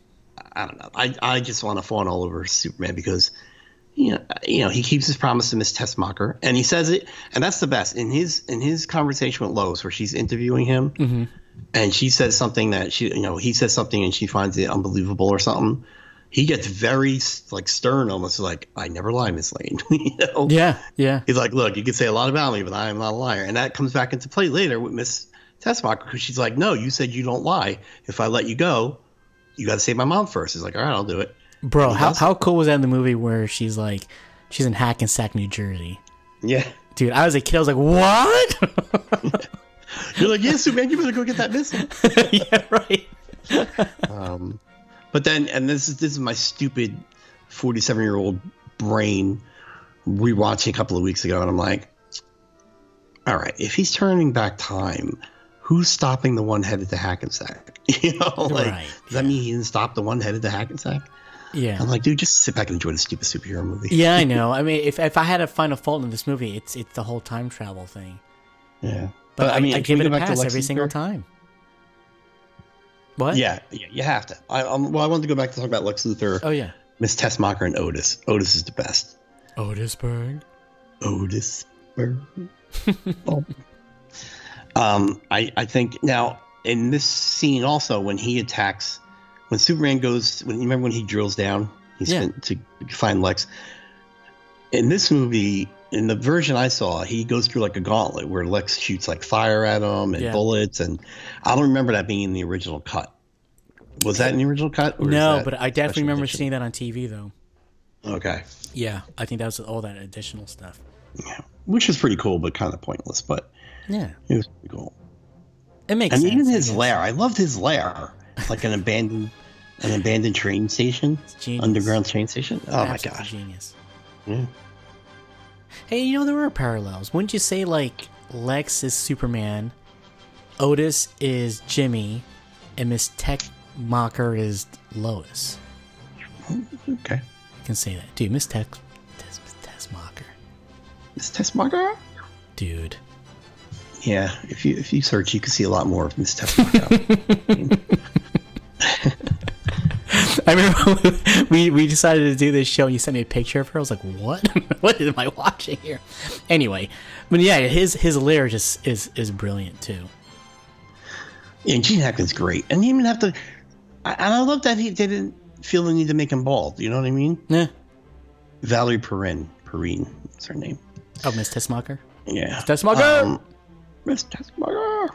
I don't know. I just want to fawn all over Superman because. You know, he keeps his promise to Miss Tessmacher, and he says it, and that's the best. In his conversation with Lois, where she's interviewing him, mm-hmm. and she says something that he says something, and she finds it unbelievable or something. He gets very like stern, almost like I never lie, Miss Lane. You know? Yeah, yeah. He's like, look, you can say a lot about me, but I am not a liar, and that comes back into play later with Miss Tessmacher because she's like, no, you said you don't lie. If I let you go, you got to save my mom first. He's like, all right, I'll do it. Bro, how cool was that in the movie where she's like, she's in Hackensack, New Jersey? Yeah. Dude, I was a kid. I was like, what? You're like, yeah, Superman, you better go get that missile. Yeah, right. But then, and this is my stupid 47-year-old brain rewatching a couple of weeks ago, and I'm like, all right, if he's turning back time, who's stopping the one headed to Hackensack? You know, like, right. Does that mean he didn't stop the one headed to Hackensack? Yeah, I'm like, dude, just sit back and enjoy the stupid superhero movie. Yeah, I know. I mean, if I had to find a fault in this movie, it's the whole time travel thing. Yeah, but I mean, I give it a pass every single time. What? Yeah, you have to. I wanted to go back to talk about Lex Luthor. Oh yeah, Miss Tessmacher and Otis. Otis is the best. Otisburg. Oh. I think now in this scene also when he attacks. When Superman goes, you remember when he drills down, to find Lex. In this movie, in the version I saw, he goes through like a gauntlet where Lex shoots like fire at him and bullets, and I don't remember that being in the original cut. Was that in the original cut? Or no, but I definitely remember seeing that on TV though. Okay. Yeah, I think that was all that additional stuff. Yeah, which is pretty cool, but kind of pointless. But yeah, it was pretty cool. It makes sense. And even his lair, I loved his lair. It's like an abandoned. An abandoned train station? Underground train station? Oh, my gosh. Genius. Yeah. Hey, you know, there are parallels. Wouldn't you say, like, Lex is Superman, Otis is Jimmy, and Miss Tessmacher is Lois? Okay. You can say that. Dude, Miss Tessmacher. Miss Tessmacher? Dude. Yeah, if you search, you can see a lot more of Miss Tessmacher. I remember we decided to do this show and you sent me a picture of her. I was like, what? What am I watching here? Anyway, but yeah, his lair just is brilliant too. Yeah, Gene Hackman's great. And he didn't even have to... And I love that they didn't feel the need to make him bald. You know what I mean? Yeah. Valerie Perrine is her name. Oh, Miss Tessmacher? Yeah. Miss Tessmacher! Miss Tessmacher!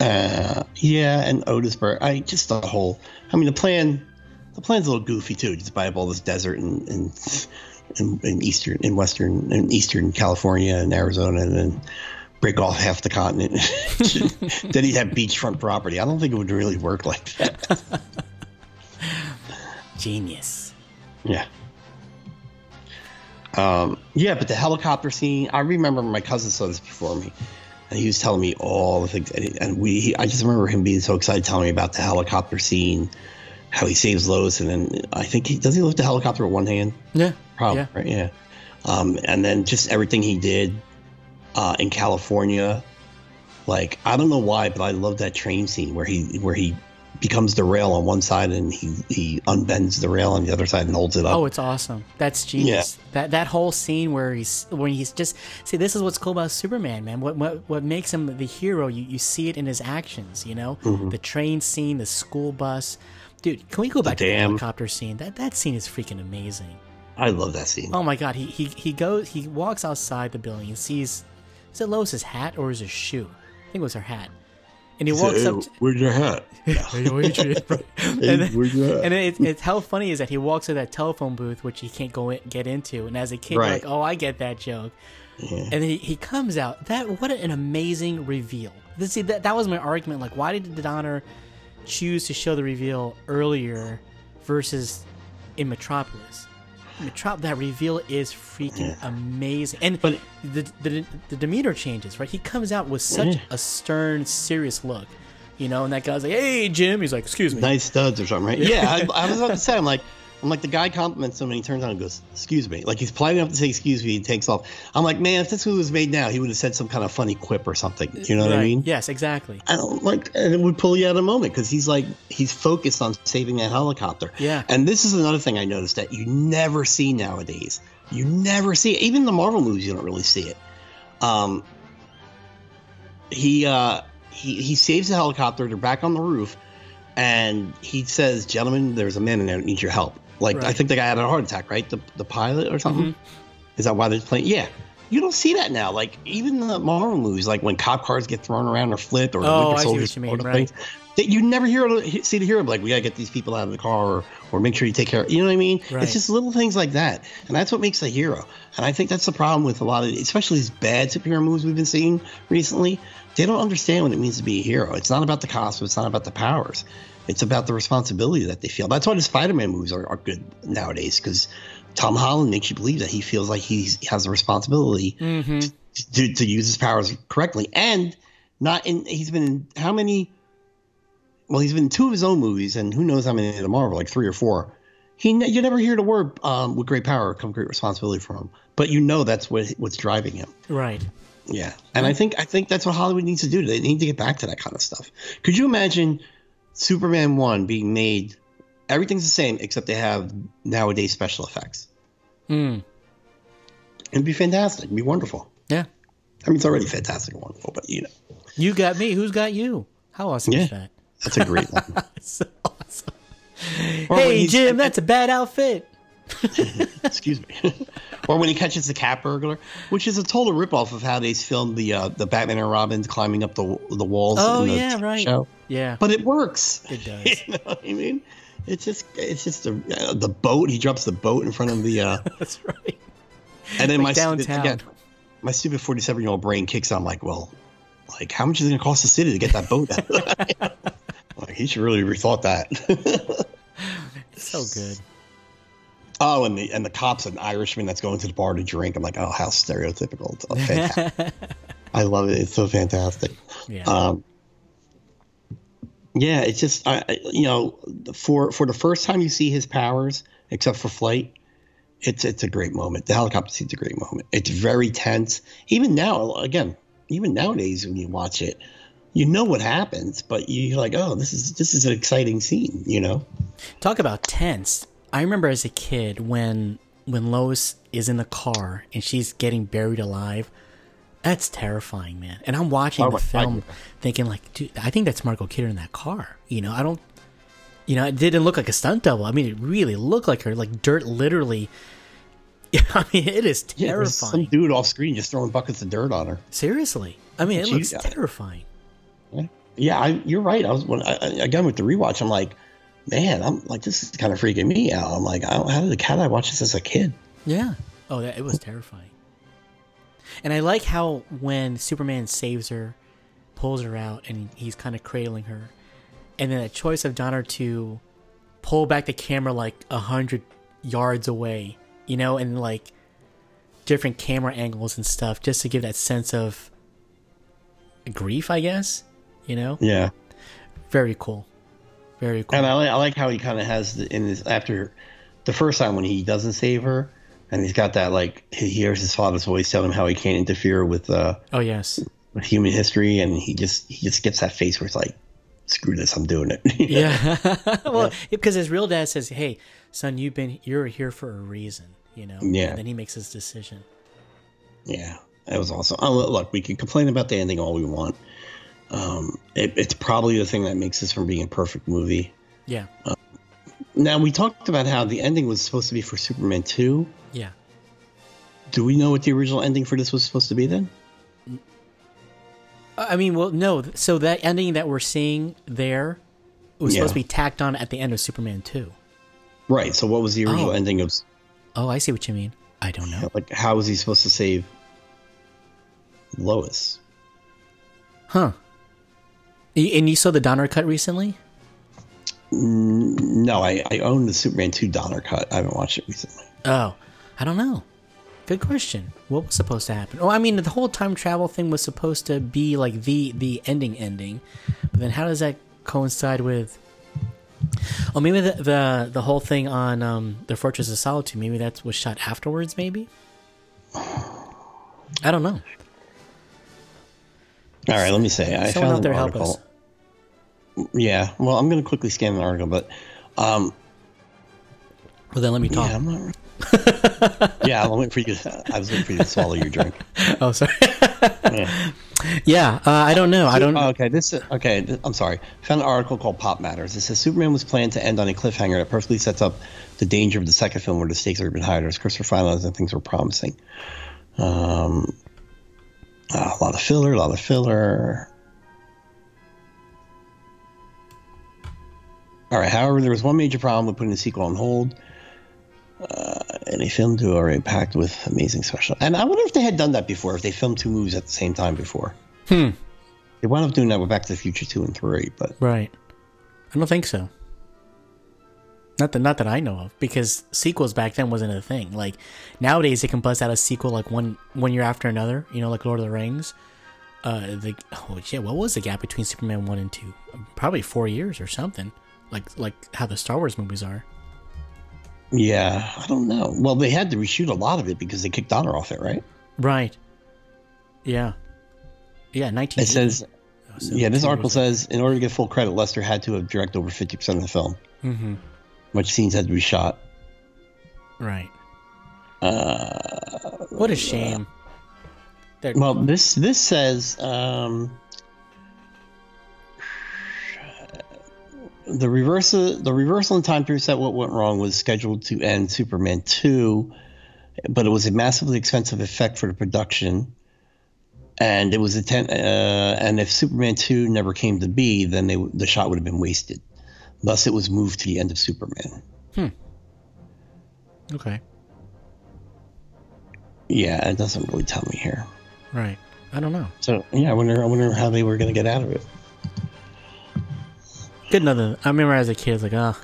Yeah, and Otisburg. The plan... The plan's a little goofy too. Just buy up all this desert in eastern, in western, in eastern California and Arizona, and then break off half the continent. Then he'd have beachfront property. I don't think it would really work like that. Genius. Yeah. Yeah, but the helicopter scene. I remember my cousin saw this before me, and he was telling me all the things. I just remember him being so excited, telling me about the helicopter scene. How he saves Lois, and then I think he lift the helicopter with one hand? Yeah. Probably, yeah. Right? Yeah. And then just everything he did in California. Like, I don't know why, but I love that train scene where he becomes the rail on one side, and he unbends the rail on the other side and holds it up. Oh, it's awesome. That's genius. Yeah. That whole scene where he's just, see, this is what's cool about Superman, man. What makes him the hero, you see it in his actions, you know? Mm-hmm. The train scene, the school bus. Dude, can we go back to the helicopter scene? That scene is freaking amazing. I love that scene. Oh my god, he walks outside the building and sees, is it Lois's hat or is it a shoe? I think it was her hat. And he walks up. Where's your hat? And it's how funny is that he walks to that telephone booth, which he can't get into. And as a kid, right. You're like, oh, I get that joke. Yeah. And then he comes out. What an amazing reveal. See, that was my argument. Like, why did the Donner choose to show the reveal earlier versus in Metropolis? That reveal is freaking amazing, but the demeanor changes, right? He comes out with such a stern, serious look, you know. And that guy's like, "Hey, Jim," he's like, "Excuse me, nice studs or something," right? Yeah, I was about to say, I'm like, the guy compliments him and he turns on and goes, "Excuse me," like he's polite enough to say, "Excuse me." He takes off. I'm like, man, if this movie was made now, he would have said some kind of funny quip or something. Do you know what I mean? Yes, exactly. And it would pull you out of a moment because he's focused on saving that helicopter. Yeah. And this is another thing I noticed that you never see nowadays. You never see it. Even in the Marvel movies, you don't really see it. He saves the helicopter. They're back on the roof, and he says, "Gentlemen, there's a man in there that needs your help." Like, right. I think the guy had a heart attack, right? The pilot or something? Mm-hmm. Is that why they're playing? Yeah. You don't see that now. Like, even the Marvel movies, like when cop cars get thrown around or flipped or the Winter Soldier sort of things, that you never see the hero, like, we got to get these people out of the car or make sure you take care of, you know what I mean? Right. It's just little things like that. And that's what makes a hero. And I think that's the problem with a lot of, especially these bad superhero movies we've been seeing recently. They don't understand what it means to be a hero. It's not about the costume. It's not about the powers. It's about the responsibility that they feel. That's why the Spider-Man movies are good nowadays, because Tom Holland makes you believe that he feels like he has a responsibility to use his powers correctly. And he's been in how many? Well, he's been in two of his own movies, and who knows how many of the Marvel, like 3 or 4. You never hear the word "with great power come great responsibility" from him, but you know that's what's driving him. Right. Yeah, and I think that's what Hollywood needs to do. They need to get back to that kind of stuff. Could you imagine Superman 1 being made? Everything's the same except they have nowadays special effects. It'd be fantastic. It'd be wonderful. Yeah, I mean, it's already fantastic and wonderful, but you know, you got me. Who's got you? How awesome is that? That's a great one. So awesome. Or hey, Jim, that's a bad outfit. Excuse me. Or when he catches the cat burglar, which is a total ripoff of how they filmed the Batman and Robin climbing up the walls. Oh, in the show. Yeah, but it works. It does. You know what I mean? It's just the boat. He drops the boat in front of the. That's right. And then like my stupid 47-year-old brain kicks. I'm like, well, like how much is it gonna cost the city to get that boat out? Like he should really rethought that. It's so good. Oh, and the cop's an Irishman that's going to the bar to drink. I'm like, oh, how stereotypical. It's fantastic. I love it. It's so fantastic. Yeah. Yeah, it's just, you know, for the first time you see his powers, except for flight, it's a great moment. The helicopter scene's a great moment. It's very tense. Even now, again, even nowadays when you watch it, you know what happens, but you're like, oh, this is an exciting scene, you know? Talk about tense. I remember as a kid when Lois is in the car and she's getting buried alive, that's terrifying, man. And I'm watching the film thinking like, dude, I think that's Margot Kidder in that car. You know, it didn't look like a stunt double. I mean, it really looked like her, like dirt literally. I mean, it is terrifying. There's some dude off screen just throwing buckets of dirt on her. Seriously. I mean, it looks terrifying. Yeah, you're right. I was again with the rewatch, I'm like, man, I'm like, this is kind of freaking me out. I'm like, how did I watch this as a kid? Yeah. Oh, it was terrifying. And I like how when Superman saves her, pulls her out, and he's kind of cradling her, and then the choice of Donner to pull back the camera like 100 yards away, you know, and like different camera angles and stuff, just to give that sense of grief, I guess. You know? Yeah. Very cool. Very cool. And I like how he kind of has after the first time when he doesn't save her, and he's got that like he hears his father's voice telling him how he can't interfere with human history, and he just gets that face where it's like screw this, I'm doing it. Yeah. Well, because his real dad says, hey, son, you're here for a reason, you know? Yeah. And then he makes his decision. Yeah, that was awesome. Oh, look, we can complain about the ending all we want. It's probably the thing that makes this from being a perfect movie. Yeah. Now, we talked about how the ending was supposed to be for Superman 2. Yeah. Do we know what the original ending for this was supposed to be then? I mean, well, no. So that ending that we're seeing there was supposed to be tacked on at the end of Superman 2. Right. So what was the original ending of... Oh, I see what you mean. I don't know. Like, how was he supposed to save Lois? Huh. And you saw the Donner cut recently? No, I own the Superman 2 Donner cut. I haven't watched it recently. Oh, I don't know. Good question. What was supposed to happen? Oh, I mean, the whole time travel thing was supposed to be like the ending. But then how does that coincide with... Oh, maybe the whole thing on the Fortress of Solitude, maybe that was shot afterwards, maybe? I don't know. All right, let me say. I found out there, help us. Yeah, well, I'm going to quickly scan the article, but... Well, then let me talk. Yeah, I'm not... Yeah, I was waiting for you to swallow your drink. Oh, sorry. Yeah, I don't know. I don't. Okay, I'm sorry. I found an article called Pop Matters. It says Superman was planned to end on a cliffhanger that perfectly sets up the danger of the second film, where the stakes are even higher as Christopher finalized and things were promising. A lot of filler. All right. However, there was one major problem with putting the sequel on hold. And they filmed two already packed with amazing special. And I wonder if they had done that before, if they filmed two movies at the same time before. They wound up doing that with Back to the Future 2 and 3, but... Right. I don't think so. Not that I know of, because sequels back then wasn't a thing. Like, nowadays they can buzz out a sequel like one year after another, you know, like Lord of the Rings. What was the gap between Superman 1 and 2? Probably 4 years or something, like how the Star Wars movies are. Yeah, I don't know. Well, they had to reshoot a lot of it because they kicked Donner off it, right? Right. Yeah. Yeah, 19... It says... Oh, so yeah, this article says, in order to get full credit, Lester had to have directed over 50% of the film. Mm-hmm. Much scenes had to be shot. Right. What a shame. Well, this says... The reversal in time period set what went wrong was scheduled to end Superman 2, but it was a massively expensive effect for the production, and it was and if Superman 2 never came to be, then the shot would have been wasted. Thus, it was moved to the end of Superman. Okay. Yeah, it doesn't really tell me here. Right. I don't know. So yeah, I wonder how they were going to get out of it. Good nothing. I remember as a kid, I was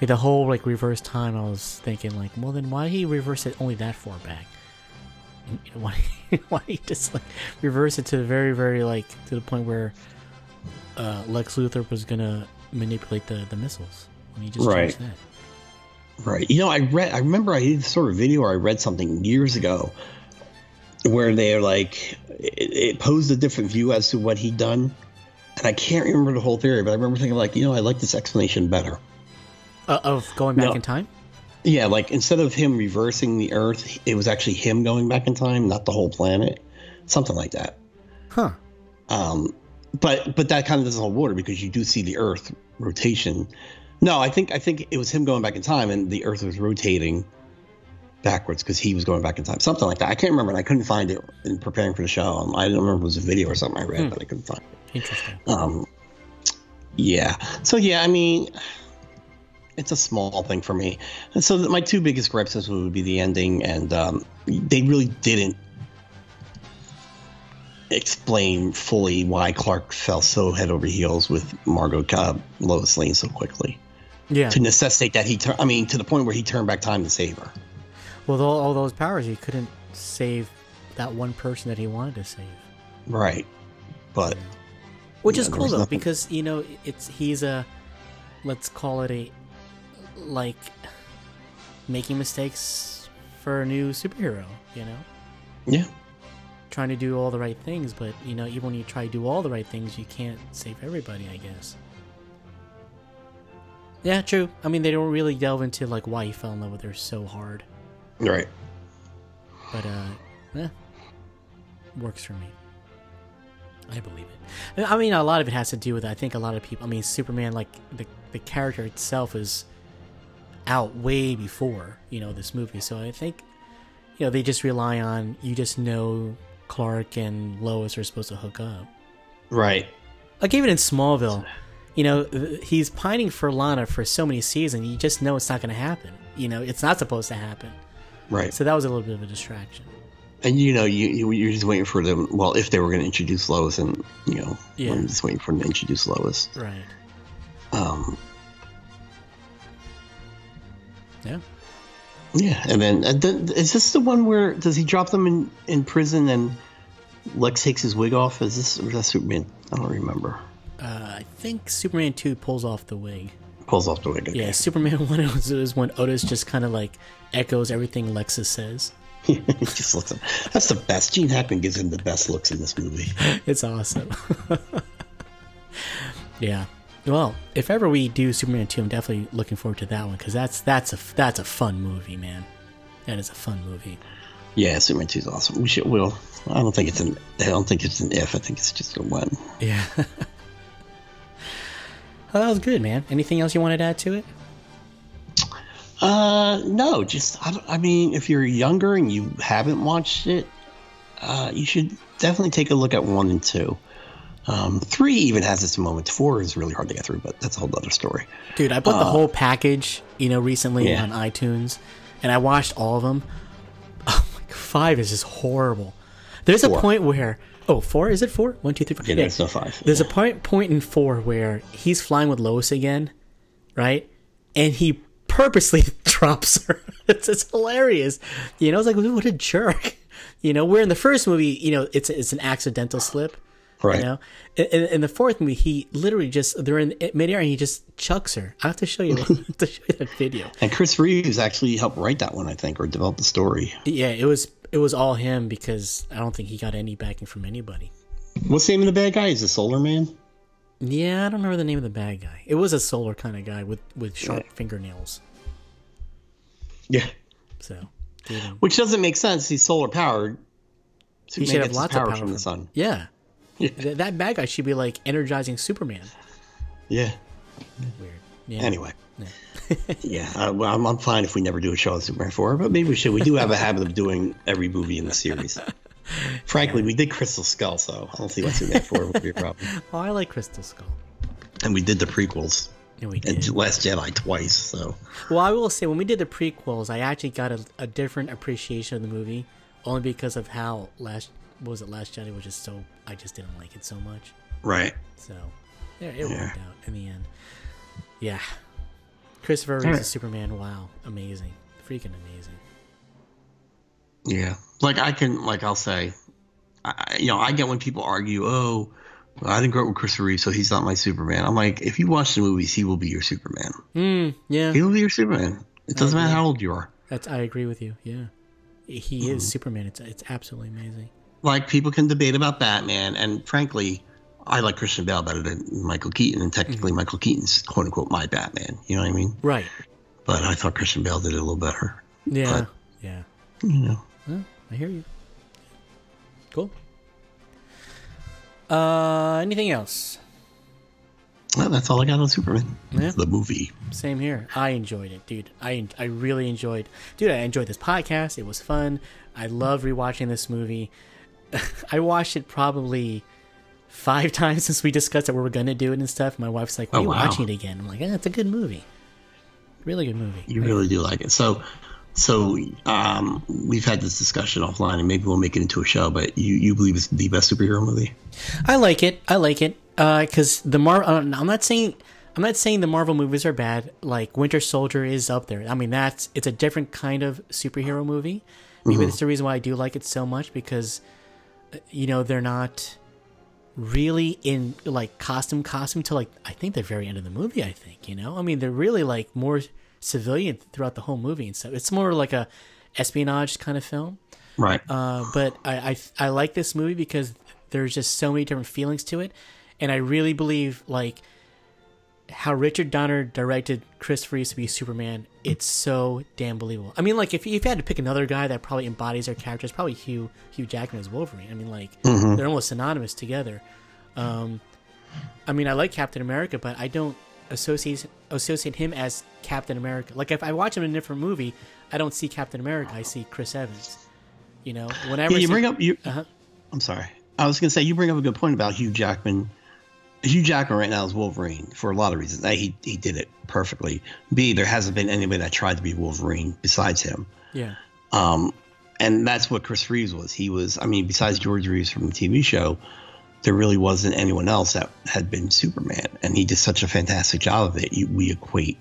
like, the whole like reverse time. I was thinking, like, well, then why did he reverse it only that far back? And, you know, why he just like reverse it to the very, very like to the point where Lex Luthor was gonna manipulate the missiles when he just changed that. Right. You know, I remember I did sort of video or I read something years ago where they're like it posed a different view as to what he'd done. And I can't remember the whole theory, but I remember thinking, like, you know, I like this explanation better. Of going back in time? Yeah, like, instead of him reversing the Earth, it was actually him going back in time, not the whole planet. Something like that. Huh. But that kind of doesn't hold water because you do see the Earth rotation. No, I think it was him going back in time and the Earth was rotating backwards because he was going back in time. Something like that. I can't remember, and I couldn't find it in preparing for the show. I don't remember if it was a video or something I read, but I couldn't find it. Interesting. Yeah. So yeah, I mean, it's a small thing for me. And so my two biggest gripes would be the ending, and they really didn't explain fully why Clark fell so head over heels with Lois Lane so quickly. Yeah. To necessitate that to the point where he turned back time to save her. Well, with all those powers, he couldn't save that one person that he wanted to save. Right. But. Yeah. Which is cool, though, because, you know, he's a, let's call it making mistakes for a new superhero, you know? Yeah. Trying to do all the right things, but, you know, even when you try to do all the right things, you can't save everybody, I guess. Yeah, true. I mean, they don't really delve into like why he fell in love with her so hard. Right. But works for me. I believe it. I mean, a lot of it has to do with, I think a lot of people, I mean, Superman, like the character itself is out way before, you know, this movie. So I think, you know, they just rely on, you just know Clark and Lois are supposed to hook up. Right. Like even in Smallville, you know, he's pining for Lana for so many seasons. You just know it's not going to happen. You know, it's not supposed to happen. Right. So that was a little bit of a distraction. And, you know, you're just waiting for them. Well, if they were going to introduce Lois, and, you know, yeah. I'm just waiting for them to introduce Lois. Right. Yeah. Yeah. And then is this the one where does he drop them in prison and Lex takes his wig off? Is this, or is that Superman? I don't remember. I think Superman 2 pulls off the wig. Pulls off the wig. Okay. Yeah. Superman 1 is when Otis just kind of like echoes everything Lexus says. Just looks. That's the best. Gene Hackman gives him the best looks in this movie. It's awesome. Yeah. Well, if ever we do Superman 2, I'm definitely looking forward to that one because that's a fun movie, man. That is a fun movie. Yeah, Superman 2 is awesome. I think it's just a one. Yeah. Well, that was good, man. Anything else you wanted to add to it? No, just, I mean, if you're younger and you haven't watched it, you should definitely take a look at 1 and 2. 3 even has its moments. 4 is really hard to get through, but that's a whole other story. Dude, I bought the whole package, you know, recently on iTunes, and I watched all of them. Oh, my God, 5 is just horrible. There's a point where, 4? Is it 4? 1, 2, 3, 4. Yeah, it's not 5. There's a point in 4 where he's flying with Lois again, right? And he purposely drops her. It's hilarious, you know. It's like, what a jerk, you know. Where in the first movie, you know, it's an accidental slip, right? You know, in the fourth movie, he literally just, they're in midair and he just chucks her. I have to show you that video. And Chris Reeves actually helped write that one, I think, or develop the story. Yeah, it was all him because I don't think he got any backing from anybody. What's the name of the bad guy? Is it Solar Man? Yeah, I don't remember the name of the bad guy. It was a solar kind of guy with sharp fingernails. Yeah. So. Which doesn't make sense. He's solar powered. So he should have lots of power from the sun. Yeah. That bad guy should be like energizing Superman. Yeah. Weird. Yeah. Anyway. Yeah. I'm fine if we never do a show on Superman 4, but maybe we should. We do have a habit of doing every movie in the series. Frankly, we did Crystal Skull, so I don't see what's in that for would be a problem. Oh, I like Crystal Skull. And we did the prequels. And we did. And Last Jedi twice, so. Well, I will say, when we did the prequels, I actually got a different appreciation of the movie, only because of how Last Jedi was just so, I just didn't like it so much. Right. So, it worked out in the end. Yeah. Christopher Reeves is Superman, wow. Amazing. Freaking amazing. Yeah. I get when people argue, I didn't grow up with Christopher Reeve, so he's not my Superman. I'm like, if you watch the movies, he will be your Superman. Yeah. He will be your Superman. It doesn't matter how old you are. I agree with you, yeah. He is Superman. It's absolutely amazing. Like, people can debate about Batman, and frankly, I like Christian Bale better than Michael Keaton, and technically Michael Keaton's quote-unquote my Batman. You know what I mean? Right. But I thought Christian Bale did it a little better. Yeah, yeah. You know. Well, I hear you. Cool. Anything else? Well, that's all I got on Superman. Yeah. The movie. Same here. I enjoyed it, dude. I really enjoyed. Dude, I enjoyed this podcast. It was fun. I love rewatching this movie. I watched it probably 5 times since we discussed that we were gonna do it and stuff. My wife's like, "Why are you watching it again?" I'm like, "It's a good movie. Really good movie." You really do like it. So we've had this discussion offline, and maybe we'll make it into a show, but you believe it's the best superhero movie? I like it. Because the Marvel... I'm not saying the Marvel movies are bad. Like, Winter Soldier is up there. I mean, it's a different kind of superhero movie. Maybe that's the reason why I do like it so much, because, you know, they're not really in, like, costume till, like, I think the very end of the movie, I think, you know? I mean, they're really, like, more civilian throughout the whole movie and stuff. It's more like a espionage kind of film, right? But I like this movie because there's just so many different feelings to it, and I really believe, like, how Richard Donner directed Chris Reeves to be Superman, it's so damn believable. I mean, like, if you had to pick another guy that probably embodies their character, it's probably Hugh Jackman as Wolverine. I mean, like, they're almost synonymous together. I mean, I like Captain America, but I don't associate him as Captain America. Like, if I watch him in a different movie, I don't see Captain America. I see Chris Evans. You know, whenever I'm sorry. I was gonna say you bring up a good point about Hugh Jackman. Hugh Jackman right now is Wolverine for a lot of reasons. A, he did it perfectly. B, there hasn't been anybody that tried to be Wolverine besides him. Yeah. And that's what Chris Reeves was. He was, I mean, besides George Reeves from the TV show, there really wasn't anyone else that had been Superman. And he did such a fantastic job of it. We equate,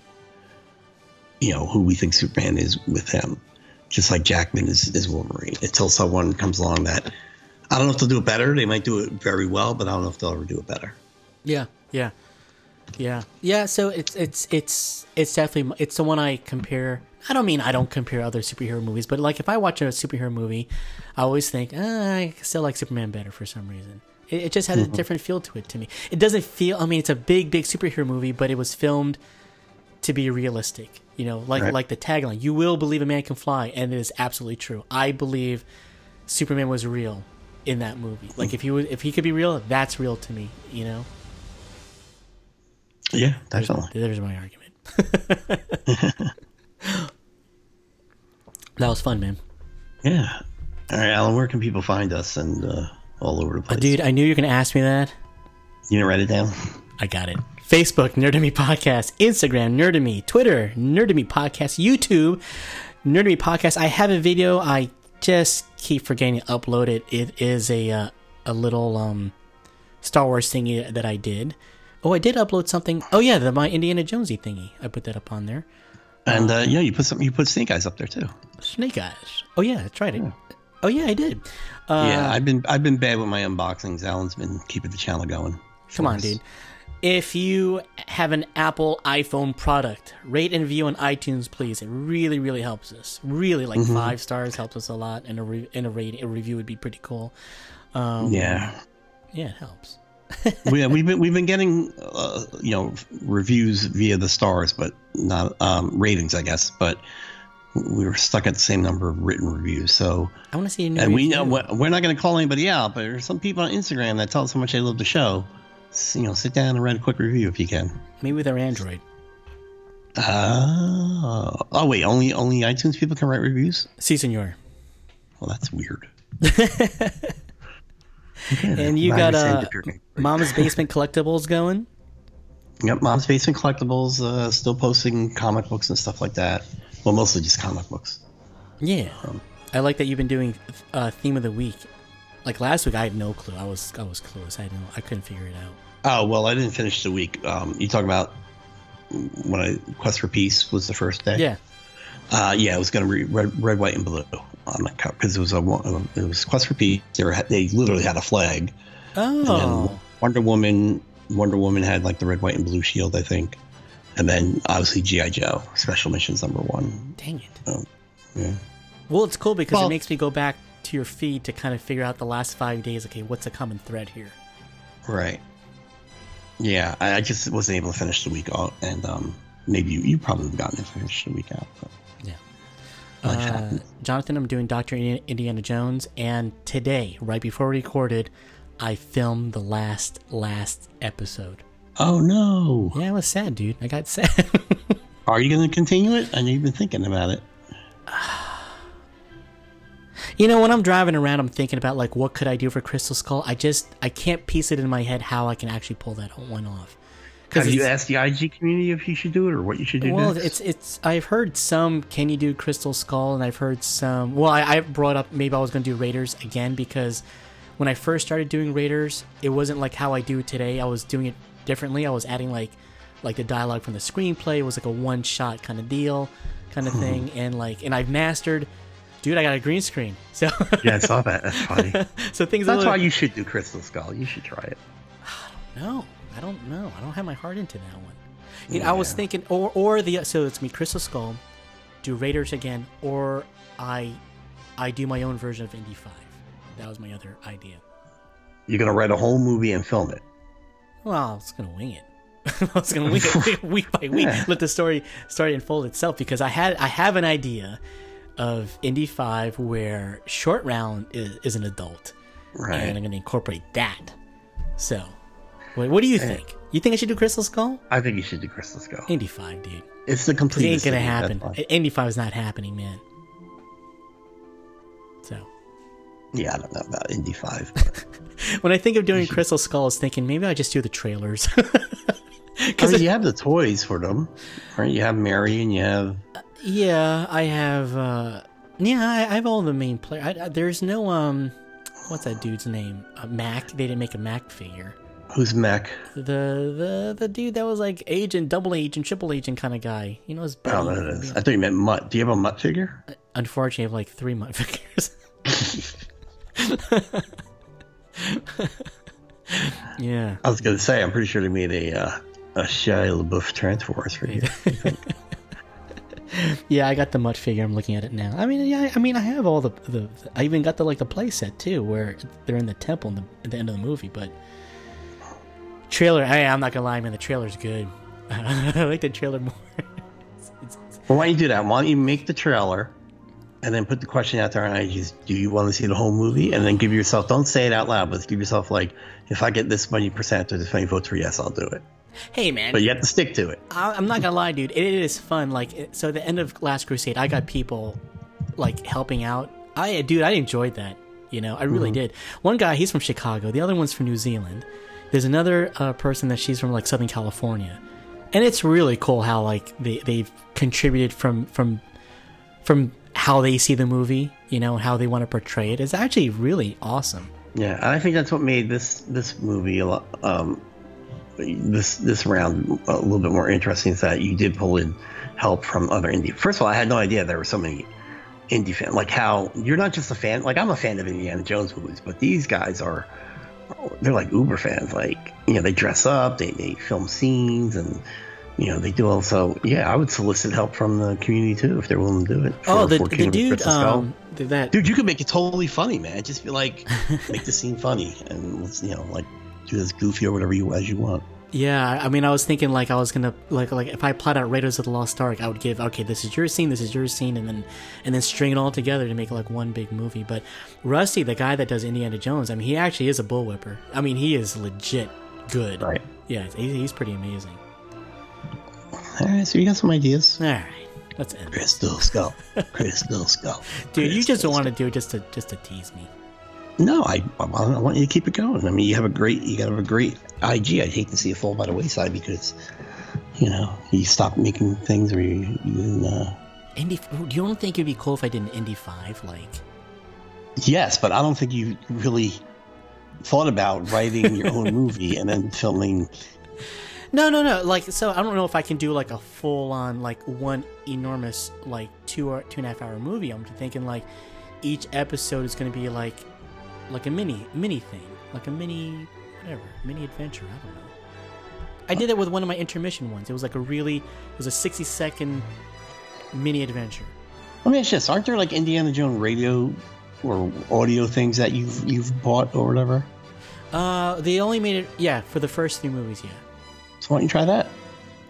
you know, who we think Superman is with him. Just like Jackman is Wolverine. Until someone comes along that, I don't know if they'll do it better. They might do it very well, but I don't know if they'll ever do it better. Yeah. So it's definitely, it's the one I compare. I don't mean I don't compare other superhero movies, but like if I watch a superhero movie, I always think I still like Superman better for some reason. It just has a different feel to it to me. It doesn't feel. I mean, it's a big superhero movie, but it was filmed to be realistic. You know, like the tagline, "You will believe a man can fly," and it is absolutely true. I believe Superman was real in that movie. Like if he could be real, that's real to me. You know. Yeah, definitely. There's my argument. That was fun, man. Yeah. All right, Alan, where can people find us and all over the place? Dude, I knew you were going to ask me that. You didn't write it down? I got it. Facebook, Nerdemy Podcast. Instagram, Nerdemy. Twitter, Nerdemy Podcast. YouTube, Nerdemy Podcast. I have a video. I just keep forgetting to upload it. It is a little Star Wars thingy that I did. Oh, I did upload something. Oh yeah, my Indiana Jonesy thingy. I put that up on there. And yeah, you put Snake Eyes up there too. Snake Eyes. Oh yeah, that's right. Yeah. Oh yeah, I did. Yeah, I've been bad with my unboxings. Alan's been keeping the channel going. Come on, dude. If you have an Apple iPhone product, rate and review on iTunes, please. It really, really helps us. Really, like 5 stars helps us a lot, and a review would be pretty cool. Yeah, it helps. we've been getting reviews via the stars, but not ratings, I guess. But we were stuck at the same number of written reviews. So I want to see a new. And we know we're not going to call anybody out, but there's some people on Instagram that tell us how much they love the show. So, sit down and write a quick review if you can. Maybe with our Android. Oh wait, only iTunes people can write reviews? Si, senor. Well, that's weird. Yeah, and you got Mom's Basement Collectibles going. Yep, Mom's Basement Collectibles, still posting comic books and stuff like that. Well, mostly just comic books. Yeah, I like that you've been doing theme of the week. Like last week, I had no clue. I was clueless. I couldn't figure it out. Oh well, I didn't finish the week. You talking about when Quest for Peace was the first day? Yeah. Yeah, I was going to read Red, White, and Blue on that cover because it was Quest for Peace. They literally had a flag. Oh. And then Wonder Woman had like the red, white, and blue shield, I think. And then obviously G.I. Joe, Special Missions #1. Dang it. Yeah. Well, it's cool because it makes me go back to your feed to kind of figure out the last 5 days. Okay, what's a common thread here? Right. Yeah, I just wasn't able to finish the week out, and maybe you probably have gotten it finished the week out, but. Jonathan, I'm doing Dr. Indiana Jones, and today, right before we recorded, I filmed the last episode. Oh no! Yeah, I was sad, dude. I got sad. Are you going to continue it? I know you've been thinking about it. When I'm driving around, I'm thinking about like what could I do for Crystal Skull. I can't piece it in my head how I can actually pull that one off. Have you asked the IG community if you should do it or what you should do next? Well, I've heard some, can you do Crystal Skull? And I've heard some, well, I brought up maybe I was going to do Raiders again because when I first started doing Raiders, it wasn't like how I do today. I was doing it differently. I was adding like the dialogue from the screenplay. It was like a one-shot kind of deal kind of thing. And I've mastered, dude, I got a green screen. So yeah, I saw that. That's funny. So why you should do Crystal Skull. You should try it. I don't know. I don't know. I don't have my heart into that one. I was thinking, so it's me, Crystal Skull, do Raiders again, or I do my own version of Indy 5. That was my other idea. You're gonna write a whole movie and film it. Well, it's gonna wing it. I was going to look at it week by week, let the story unfold itself, because I have an idea of Indy 5 where Short Round is an adult, right? And I'm going to incorporate that. So, what do you think? You think I should do Crystal Skull? I think you should do Crystal Skull. Indy 5, dude. It's the complete. It ain't going to happen. Indy 5 is not happening, man. So. Yeah, I don't know about Indy 5. But when I think of doing Crystal Skull, I was thinking maybe I just do the trailers. Because you have the toys for them, right? You have Mary and you have. Yeah, I have. I have all the main players. There's no what's that dude's name? Mac. They didn't make a Mac figure. Who's Mac? The dude that was like agent, double agent, triple agent kind of guy. You know his. I don't know who that is. I thought you meant Mutt. Do you have a Mutt figure? Unfortunately, I have like 3 Mutt figures. Yeah, I was gonna say I'm pretty sure they made a Shia LaBeouf Transformers for you. Yeah, I got the Mutt figure. I'm looking at it now. I mean, yeah, I have all the I even got the play set too, where they're in the temple at the end of the movie. But trailer, I'm not gonna lie, man, the trailer's good. I like the trailer more. Well, why don't you do that? Why don't you make the trailer? And then put the question out there on IGs, do you want to see the whole movie? And then give yourself, don't say it out loud, but give yourself like, if I get this many percent or this many votes for yes, I'll do it. Hey, man. But you have to stick to it. I'm not going to lie, dude. It is fun. Like, so at the end of Last Crusade, I got people like helping out. I enjoyed that. You know, I really did. One guy, he's from Chicago. The other one's from New Zealand. There's another person that she's from like Southern California. And it's really cool how like they've contributed from how they see the movie, you know, how they want to portray it. It's actually really awesome. Yeah, and I think that's what made this movie a lot, this round a little bit more interesting, is that you did pull in help from other indie. First of all, I had no idea there were so many indie fans. Like, how you're not just a fan. Like, I'm a fan of Indiana Jones movies, but these guys they're like uber fans. Like, you know, they dress up, they film scenes, and you know, they do also. Yeah, I would solicit help from the community too if they're willing to do it. Oh, the dude, that dude, you could make it totally funny, man. Just be like, make the scene funny, and let's, you know, like do this goofy or whatever as you want. Yeah, I mean, I was thinking like I was gonna like if I plot out Raiders of the Lost Ark, I would give, okay, this is your scene, and then string it all together to make like one big movie. But Rusty, the guy that does Indiana Jones, I mean, he actually is a bullwhipper. I mean, he is legit good. Right? Yeah, he's pretty amazing. All right, so you got some ideas. All right, let's end. Crystal Skull. Dude, you just don't want to do it just to tease me. No, I want you to keep it going. I mean, you gotta have a great IG. I'd hate to see it fall by the wayside because, you know, you stop making things where you didn't. Do you don't think it'd be cool if I did an Indy 5? Like, yes, but I don't think you really thought about writing your own movie and then filming. No. Like, so I don't know if I can do like a full on, like one enormous, like 2 or 2.5 hour movie. I'm thinking like each episode is going to be like a mini thing, like a mini adventure. I don't know. I did that with one of my intermission ones. It was like a 60-second mini adventure. Let me ask you this. Aren't there like Indiana Jones radio or audio things that you've bought or whatever? They only made it, yeah, for the first 3 movies, yeah. So why don't you try that?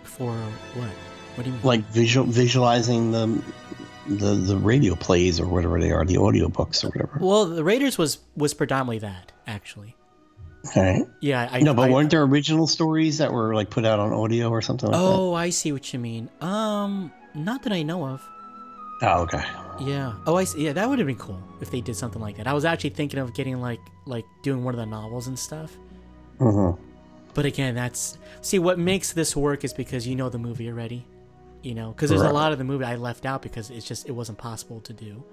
For what? What do you mean? Like visualizing the radio plays or whatever they are, the audio books or whatever. Well, the Raiders was predominantly that, actually. Okay. Yeah, weren't there original stories that were like put out on audio or something like that? Oh, I see what you mean. Not that I know of. Oh, okay. Yeah. Oh, I see. Yeah, that would have been cool if they did something like that. I was actually thinking of getting like doing one of the novels and stuff. Mm-hmm. But again, what makes this work is because you know the movie already, you know, because there's a lot of the movie I left out because it wasn't possible to do.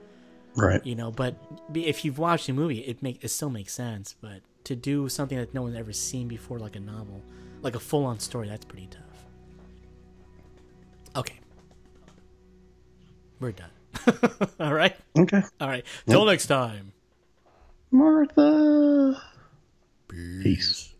Right. You know, but if you've watched the movie, it still makes sense. But to do something that no one's ever seen before, like a novel, like a full on story, that's pretty tough. Okay. We're done. All right. Okay. All right. Till next time. Martha. Peace.